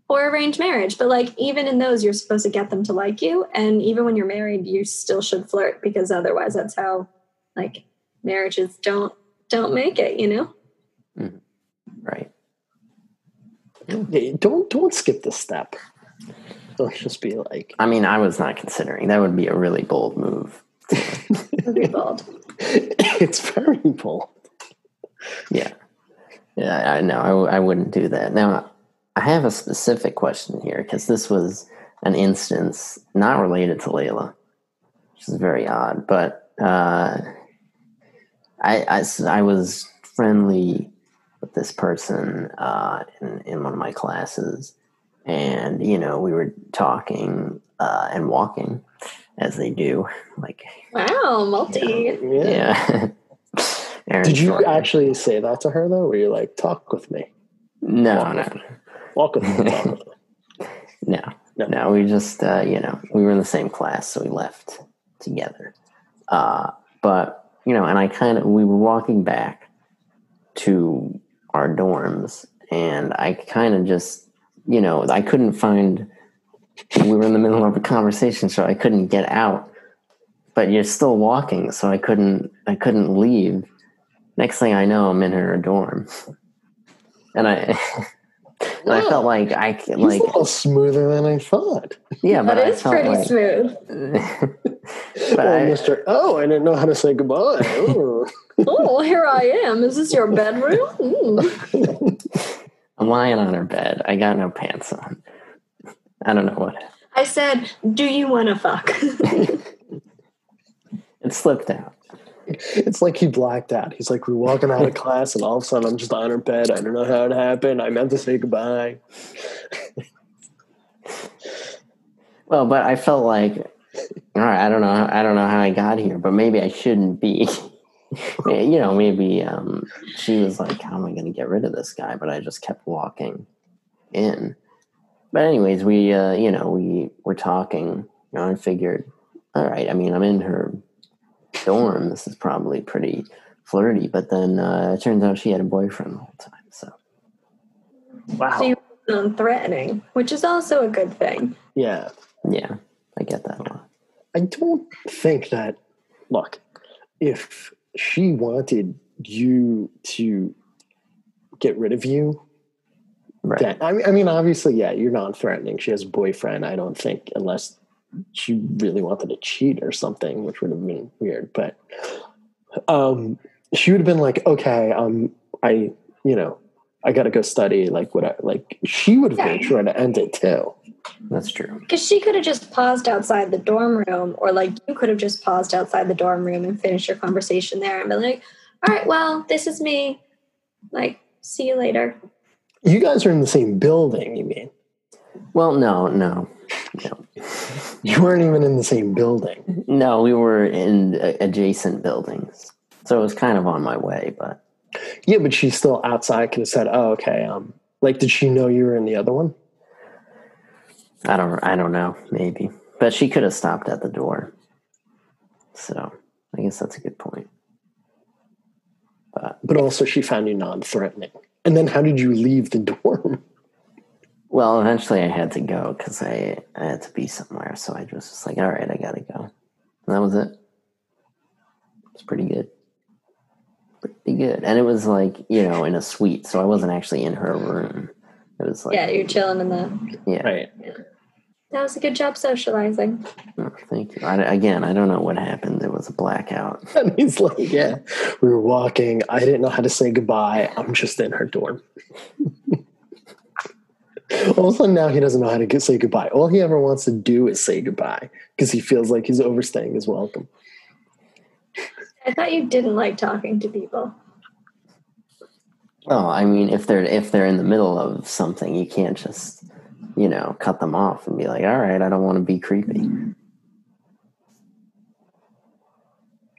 or arranged marriage. But like, even in those, you're supposed to get them to like you. And even when you're married, you still should flirt, because otherwise that's how like marriages don't make it, you know? Mm-hmm. Right. Don't skip the step. Don't just be like, I mean, I was not considering. That would be a really bold move. It's very bold. Yeah, I know. I wouldn't do that. Now, I have a specific question here, because this was an instance not related to Layla, which is very odd. But I was friendly with this person in one of my classes, and you know, we were talking and walking, as they do. Like, wow, multi. Yeah. Did you actually say that to her though? Were you like, talk with me? No. Walk with me. Talk with me. No. We just, we were in the same class, so we left together. But you know, and we were walking back to our dorms, and I kind of just, you know, I couldn't find. We were in the middle of a conversation, so I couldn't get out. But you're still walking, so I couldn't leave. Next thing I know, I'm in her dorm, and I felt like he's a little smoother than I thought. Yeah, but it's pretty smooth. But I didn't know how to say goodbye. Oh, here I am. Is this your bedroom? Mm. I'm lying on her bed. I got no pants on. I don't know what. I said, do you want to fuck? It slipped out. It's like he blacked out. He's like, we're walking out of class, and all of a sudden I'm just on her bed. I don't know how it happened. I meant to say goodbye. Well, but I felt like, all right, I don't know how I got here, but maybe I shouldn't be. You know, maybe she was like, how am I going to get rid of this guy? But I just kept walking in. But anyways, we, we were talking, and I figured, all right, I mean, I'm in her dorm. This is probably pretty flirty. But then it turns out she had a boyfriend the whole time. So, wow. So you were non-threatening, which is also a good thing. Yeah. Yeah, I get that a lot. I don't think that, look, if she wanted you to get rid of you, right. Yeah, I mean, obviously, yeah, you're non-threatening. She has a boyfriend. I don't think, unless she really wanted to cheat or something, which would have been weird. But she would have been like, okay, I got to go study. Like, she would have been trying to end it too. That's true. Because she could have just paused outside the dorm room, or like you could have just paused outside the dorm room and finished your conversation there and been like, all right, well, this is me. Like, see you later. You guys are in the same building, you mean? Well, no. You weren't even in the same building. No, we were in adjacent buildings. So it was kind of on my way, but... Yeah, but she's still outside. Could have said, oh, okay. Did she know you were in the other one? I don't know. Maybe. But she could have stopped at the door. So I guess that's a good point. But also she found you non-threatening. And then how did you leave the dorm? Well, eventually I had to go because I had to be somewhere. So I just was like, all right, I got to go. And that was it. It's pretty good. Pretty good. And it was like, you know, in a suite. So I wasn't actually in her room. It was like, yeah, you're chilling in the. Yeah. Right. Yeah. That was a good job socializing. Oh, thank you. I don't know what happened. There was a blackout. And he's like, yeah, we were walking. I didn't know how to say goodbye. I'm just in her dorm. All of a sudden now he doesn't know how to say goodbye. All he ever wants to do is say goodbye because he feels like he's overstaying his welcome. I thought you didn't like talking to people. Oh, I mean, if they're in the middle of something, you can't just, you know, cut them off and be like, all right, I don't want to be creepy.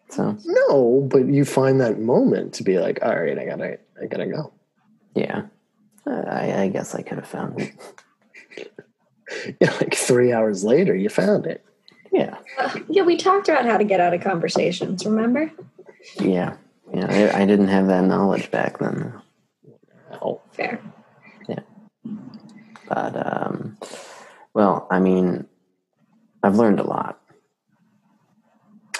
So no, but you find that moment to be like, all right, I gotta go. Yeah. I guess I could have found it. Yeah, like 3 hours later, you found it. Yeah. Yeah, we talked about how to get out of conversations, remember? Yeah. Yeah, I didn't have that knowledge back then. Oh, fair. Yeah. But, well, I mean, I've learned a lot.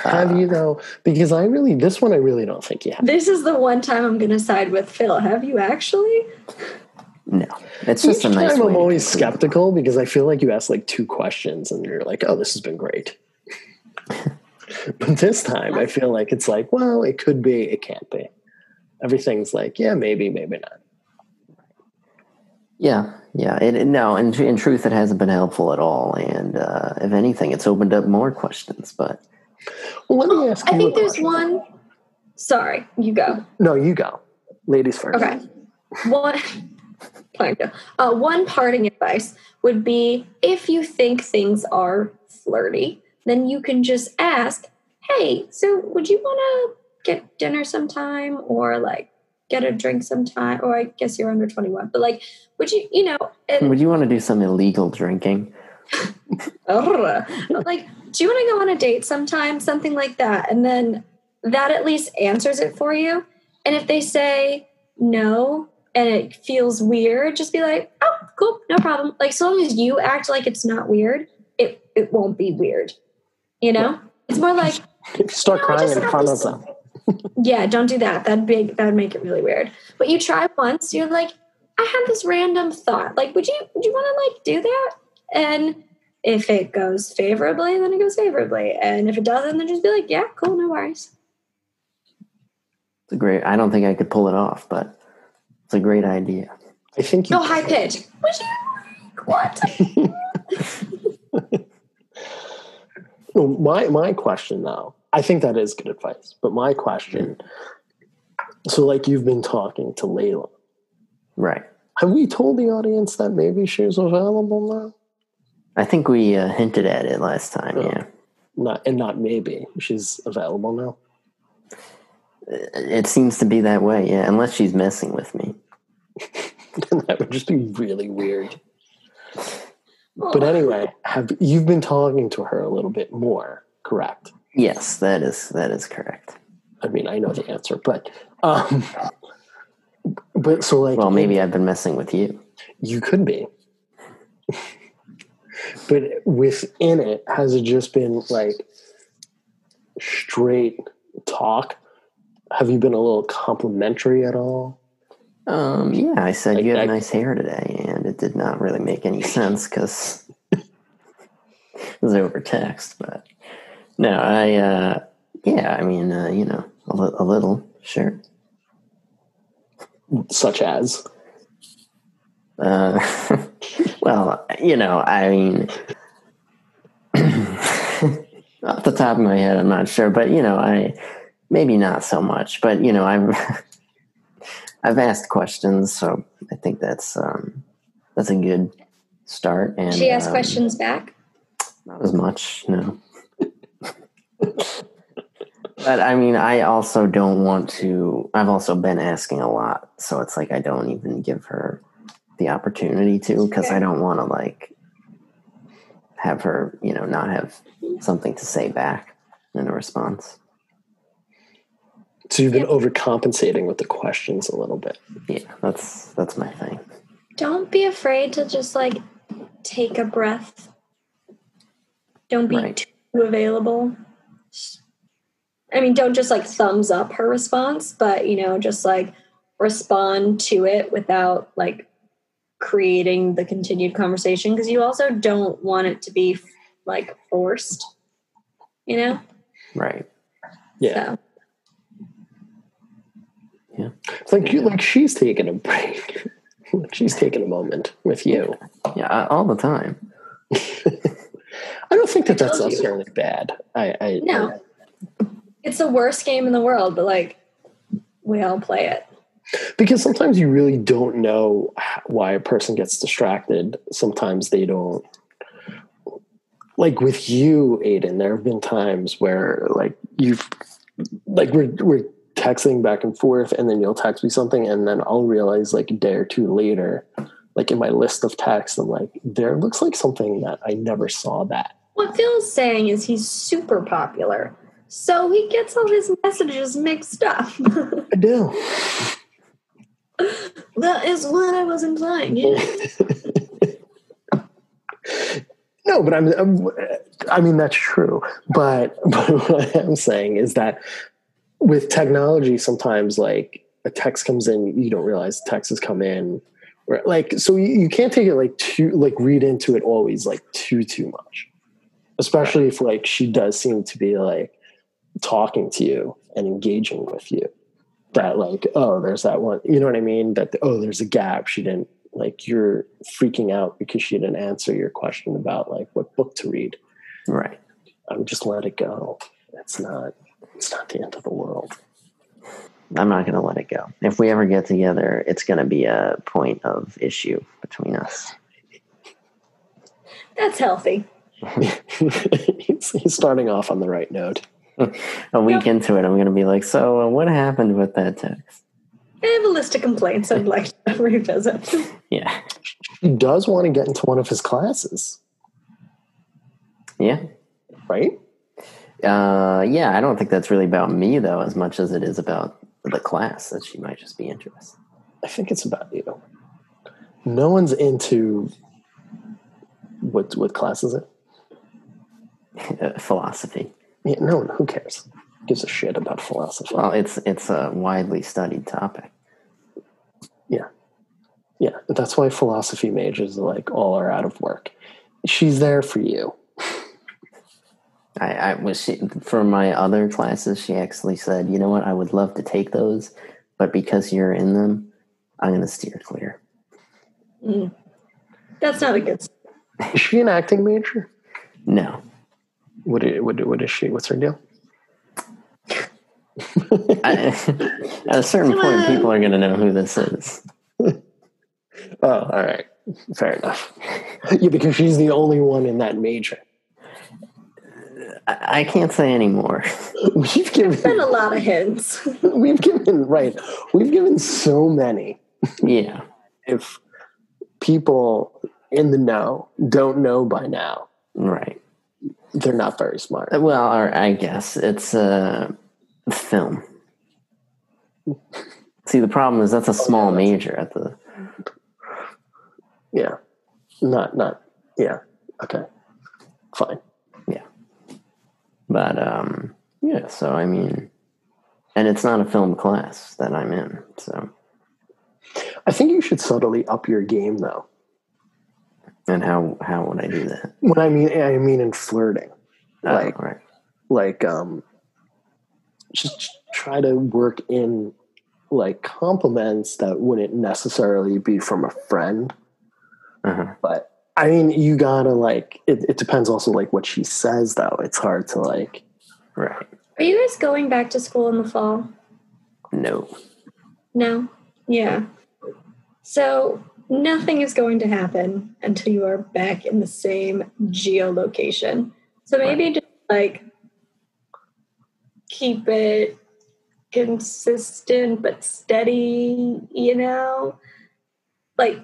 Have you, though? Because I really don't think you have. This is the one time I'm going to side with Phil. Have you actually? No, it's just a nice time. I'm always skeptical because I feel like you ask like two questions and you're like, oh, this has been great. But this time I feel like it's like, well, it could be, it can't be. Everything's like, yeah, maybe, maybe not. Yeah, yeah. In truth, it hasn't been helpful at all. And if anything, it's opened up more questions. But well, let me ask you. I think there's one. Sorry, you go. No, you go. Ladies first. Okay. One parting advice would be if you think things are flirty, then you can just ask, hey, so would you want to get dinner sometime or like get a drink sometime? Or I guess you're under 21, but like, would you, you know. Would you want to do some illegal drinking? Like, do you want to go on a date sometime? Something like that. And then that at least answers it for you. And if they say no, and it feels weird, just be like, oh, cool, no problem. Like, so long as you act like it's not weird, it won't be weird, you know? Yeah. It's more like... Start crying in front of them. Yeah, don't do that. That'd make it really weird. But you try once, you're like, I had this random thought. Like, would you want to, like, do that? And if it goes favorably, then it goes favorably. And if it doesn't, then just be like, yeah, cool, no worries. It's a great... I don't think I could pull it off, but... It's a great idea. I think you high pitch. What? Well, my question though, I think that is good advice. But my question, so like you've been talking to Layla. Right. Have we told the audience that maybe she's available now? I think we hinted at it last time, yeah. Not maybe. She's available now. It seems to be that way, yeah, unless she's messing with me. Then that would just be really weird. Well, but anyway, you've been talking to her a little bit more, correct? Yes, that is correct. I mean, I know the answer, but so like... Well, maybe I've been messing with you. You could be. But within it, has it just been like straight talk? Have you been a little complimentary at all? Yeah, I said like, you had nice hair today, and it did not really make any sense because it was over text. But no, a little, sure. Such as? Well, you know, I mean... off the top of my head, I'm not sure, but, you know, maybe not so much, but you know, I've asked questions, so I think that's a good start. And she asked questions back? Not as much, no. But I mean, I've also been asking a lot, so it's like I don't even give her the opportunity to because I don't want to like have her, you know, not have something to say back in a response. So you've been overcompensating with the questions a little bit. Yeah, that's my thing. Don't be afraid to just like take a breath. Don't be too available. I mean, don't just like thumbs up her response, but you know, just like respond to it without like creating the continued conversation, because you also don't want it to be like forced, you know? Right. Yeah. So. Yeah. It's like she's taking a break. She's taking a moment with you. Yeah, all the time. I don't think that's necessarily bad. No. It's the worst game in the world, but like we all play it. Because sometimes you really don't know why a person gets distracted. Sometimes they don't. Like with you, Aiden, there have been times where like you've like we're texting back and forth, and then you'll text me something, and then I'll realize like a day or two later, like in my list of texts, I'm like, there looks like something that I never saw that. What Phil's saying is he's super popular, so he gets all his messages mixed up. I do. That is what I was implying. No, but I mean, that's true. But what I'm saying is that with technology, sometimes like a text comes in, you don't realize text has come in. Right? Like, so you can't take it like too, like read into it always like too much. Especially if like she does seem to be like talking to you and engaging with you. That like, oh, there's that one, you know what I mean? That, oh, there's a gap. She didn't like, you're freaking out because she didn't answer your question about like what book to read. Right. I'm just let it go. It's not the end of the world. I'm not going to let it go. If we ever get together, it's going to be a point of issue between us. That's healthy. He's starting off on the right note. A week into it, I'm going to be like, so what happened with that text? I have a list of complaints I'd like to revisit. Yeah. He does want to get into one of his classes. Yeah. Right? Yeah, I don't think that's really about me, though, as much as it is about the class that she might just be interested. I think it's about you. No one's into... What class is it? Philosophy. Yeah, no one, who cares? Gives a shit about philosophy. Well, it's a widely studied topic. Yeah. Yeah, that's why philosophy majors like all are out of work. She's there for you. I was for my other classes, she actually said, you know what, I would love to take those, but because you're in them, I'm going to steer clear. Mm. That's not a good... Is she an acting major? No. What is she? What's her deal? At a certain point, people are going to know who this is. Oh, all right. Fair enough. Yeah, because she's the only one in that major. I can't say anymore. I've given a lot of hints. We've given so many. Yeah. If people in the know don't know by now, right, they're not very smart. Well, or I guess it's a film. See, the problem is that's a small major at the... Yeah. Not yeah, okay, fine. Yeah, but yeah, so I mean, and it's not a film class that I'm in, so I think you should subtly up your game, though. And how would I do that? When I mean in flirting. Oh, like, right. Like, just try to work in, like, compliments that wouldn't necessarily be from a friend. Uh-huh. But, I mean, you gotta, like, it depends also, like, what she says, though. It's hard to, like... Right. Are you guys going back to school in the fall? No? Yeah. So... nothing is going to happen until you are back in the same geolocation. So maybe just like keep it consistent but steady, you know? Like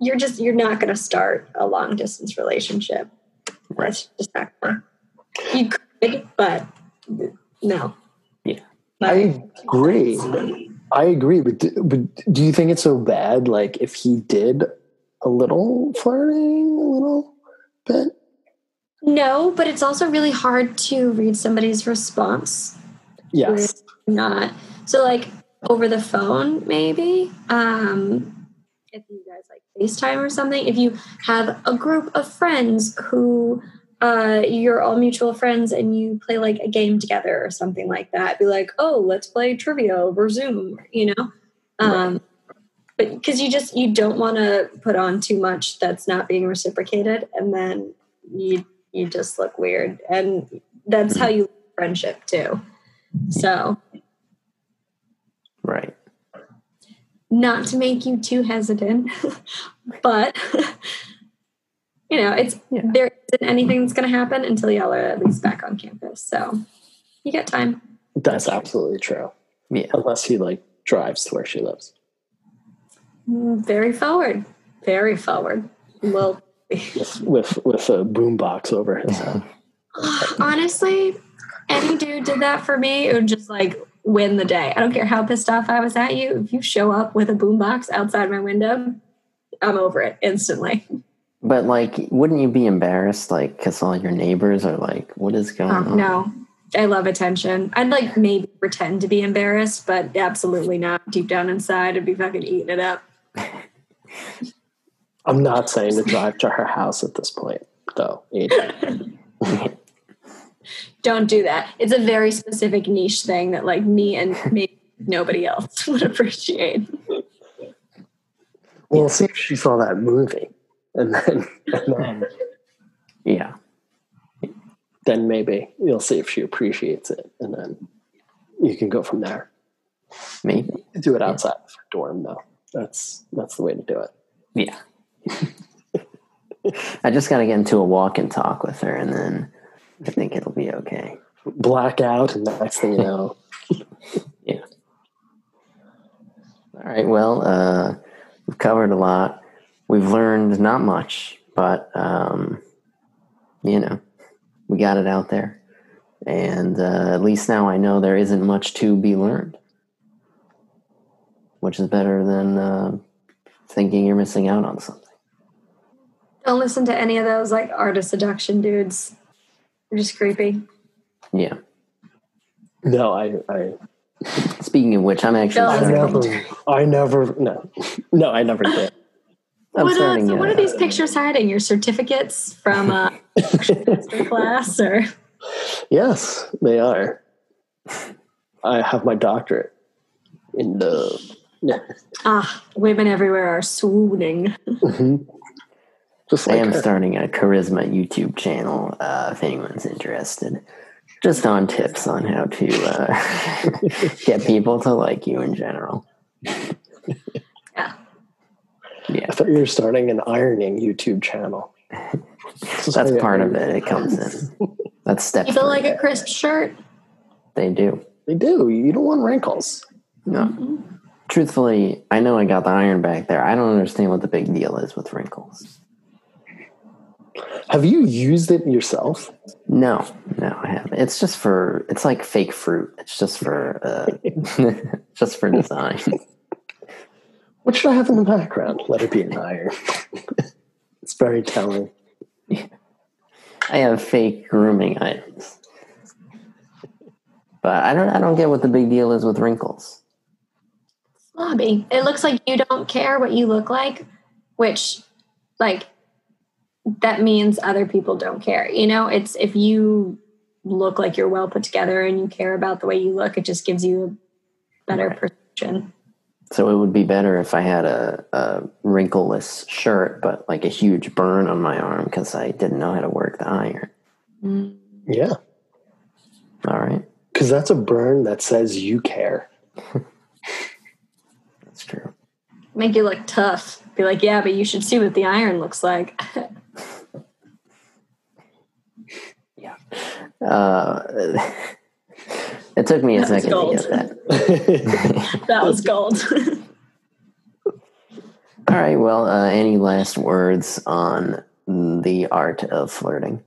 you're not going to start a long distance relationship. That's just awkward. You could, but no. Yeah. But I agree. But do you think it's so bad, like, if he did a little flirting, a little bit? No, but it's also really hard to read somebody's response. Yes. Not. So, like, over the phone, maybe. If you guys, like, FaceTime or something. If you have a group of friends who... you're all mutual friends and you play like a game together or something like that. Be like, oh, let's play trivia over Zoom, you know? But because you don't want to put on too much that's not being reciprocated, and then you just look weird. And that's how you lose friendship too. So. Right. Not to make you too hesitant, but... You know, there isn't anything that's going to happen until y'all are at least back on campus. So you get time. That's absolutely true. Yeah. Unless he like drives to where she lives. Very forward. Very forward. Well, with a boombox over his head. Honestly, any dude did that for me, it would just like win the day. I don't care how pissed off I was at you. If you show up with a boombox outside my window, I'm over it instantly. But, like, wouldn't you be embarrassed, like, because all your neighbors are like, what is going on? No, I love attention. I'd, like, maybe pretend to be embarrassed, but absolutely not. Deep down inside, I'd be fucking eating it up. I'm not saying to drive to her house at this point, though. Don't do that. It's a very specific niche thing that, like, me and maybe nobody else would appreciate. Well, see if she saw that movie. And then yeah. Then maybe you'll see if she appreciates it, and then you can go from there. Maybe do it outside of her dorm, though. That's the way to do it. Yeah. I just got to get into a walk and talk with her, and then I think it'll be okay. Blackout, and the next thing you know. Yeah. All right. Well, we've covered a lot. We've learned not much, but, you know, we got it out there. And at least now I know there isn't much to be learned, which is better than thinking you're missing out on something. Don't listen to any of those, like, art of seduction dudes. They're just creepy. Yeah. No, I Speaking of which, I'm actually... I never did. What are these pictures hiding? Your certificates from a class, or? Yes, they are. I have my doctorate in the. Yeah. Ah, women everywhere are swooning. Mm-hmm. Just like I am starting a charisma YouTube channel. If anyone's interested, just on tips on how to get people to like you in general. Yeah. I thought you were starting an ironing YouTube channel. That's part of it. It comes in. That's step. You feel like a crisp shirt? They do. They do. You don't want wrinkles. No. Mm-hmm. Truthfully, I know I got the iron back there. I don't understand what the big deal is with wrinkles. Have you used it yourself? No, I haven't. It's like fake fruit. It's just for, just for design. What should I have in the background? Let it be an iron. It's very telling. Yeah. I have fake grooming items. But I don't get what the big deal is with wrinkles. Slobby. It looks like you don't care what you look like, which, like, that means other people don't care. You know, it's if you look like you're well put together and you care about the way you look, it just gives you a better perception. So it would be better if I had a wrinkleless shirt, but like a huge burn on my arm because I didn't know how to work the iron. Yeah. All right. Because that's a burn that says you care. That's true. Make you look tough. Be like, yeah, but you should see what the iron looks like. Yeah. It took me a second to get that. That was gold. All right. Well, any last words on the art of flirting?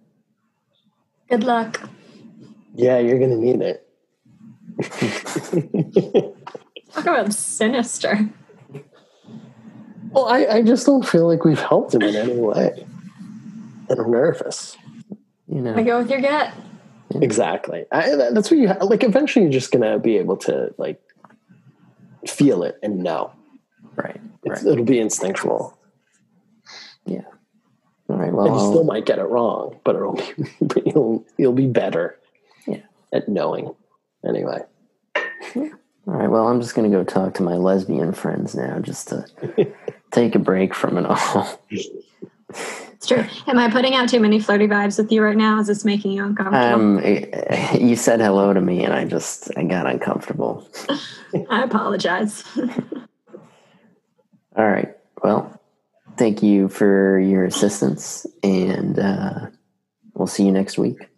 Good luck. Yeah, you're going to need it. Talk about sinister. Well, I just don't feel like we've helped him in any way. And I'm nervous. You know, I go with your gut. Exactly. That's what you like. Eventually, you're just gonna be able to like feel it and know. Right. It'll be instinctual. Yeah. All right. Well, and you still might get it wrong, but it'll be you'll be better. Yeah. At knowing. Anyway. Yeah. All right. Well, I'm just gonna go talk to my lesbian friends now, just to take a break from it all. It's true. Am I putting out too many flirty vibes with you right now? Is this making you uncomfortable? You said hello to me, and I got uncomfortable. I apologize. All right. Well, thank you for your assistance, and we'll see you next week.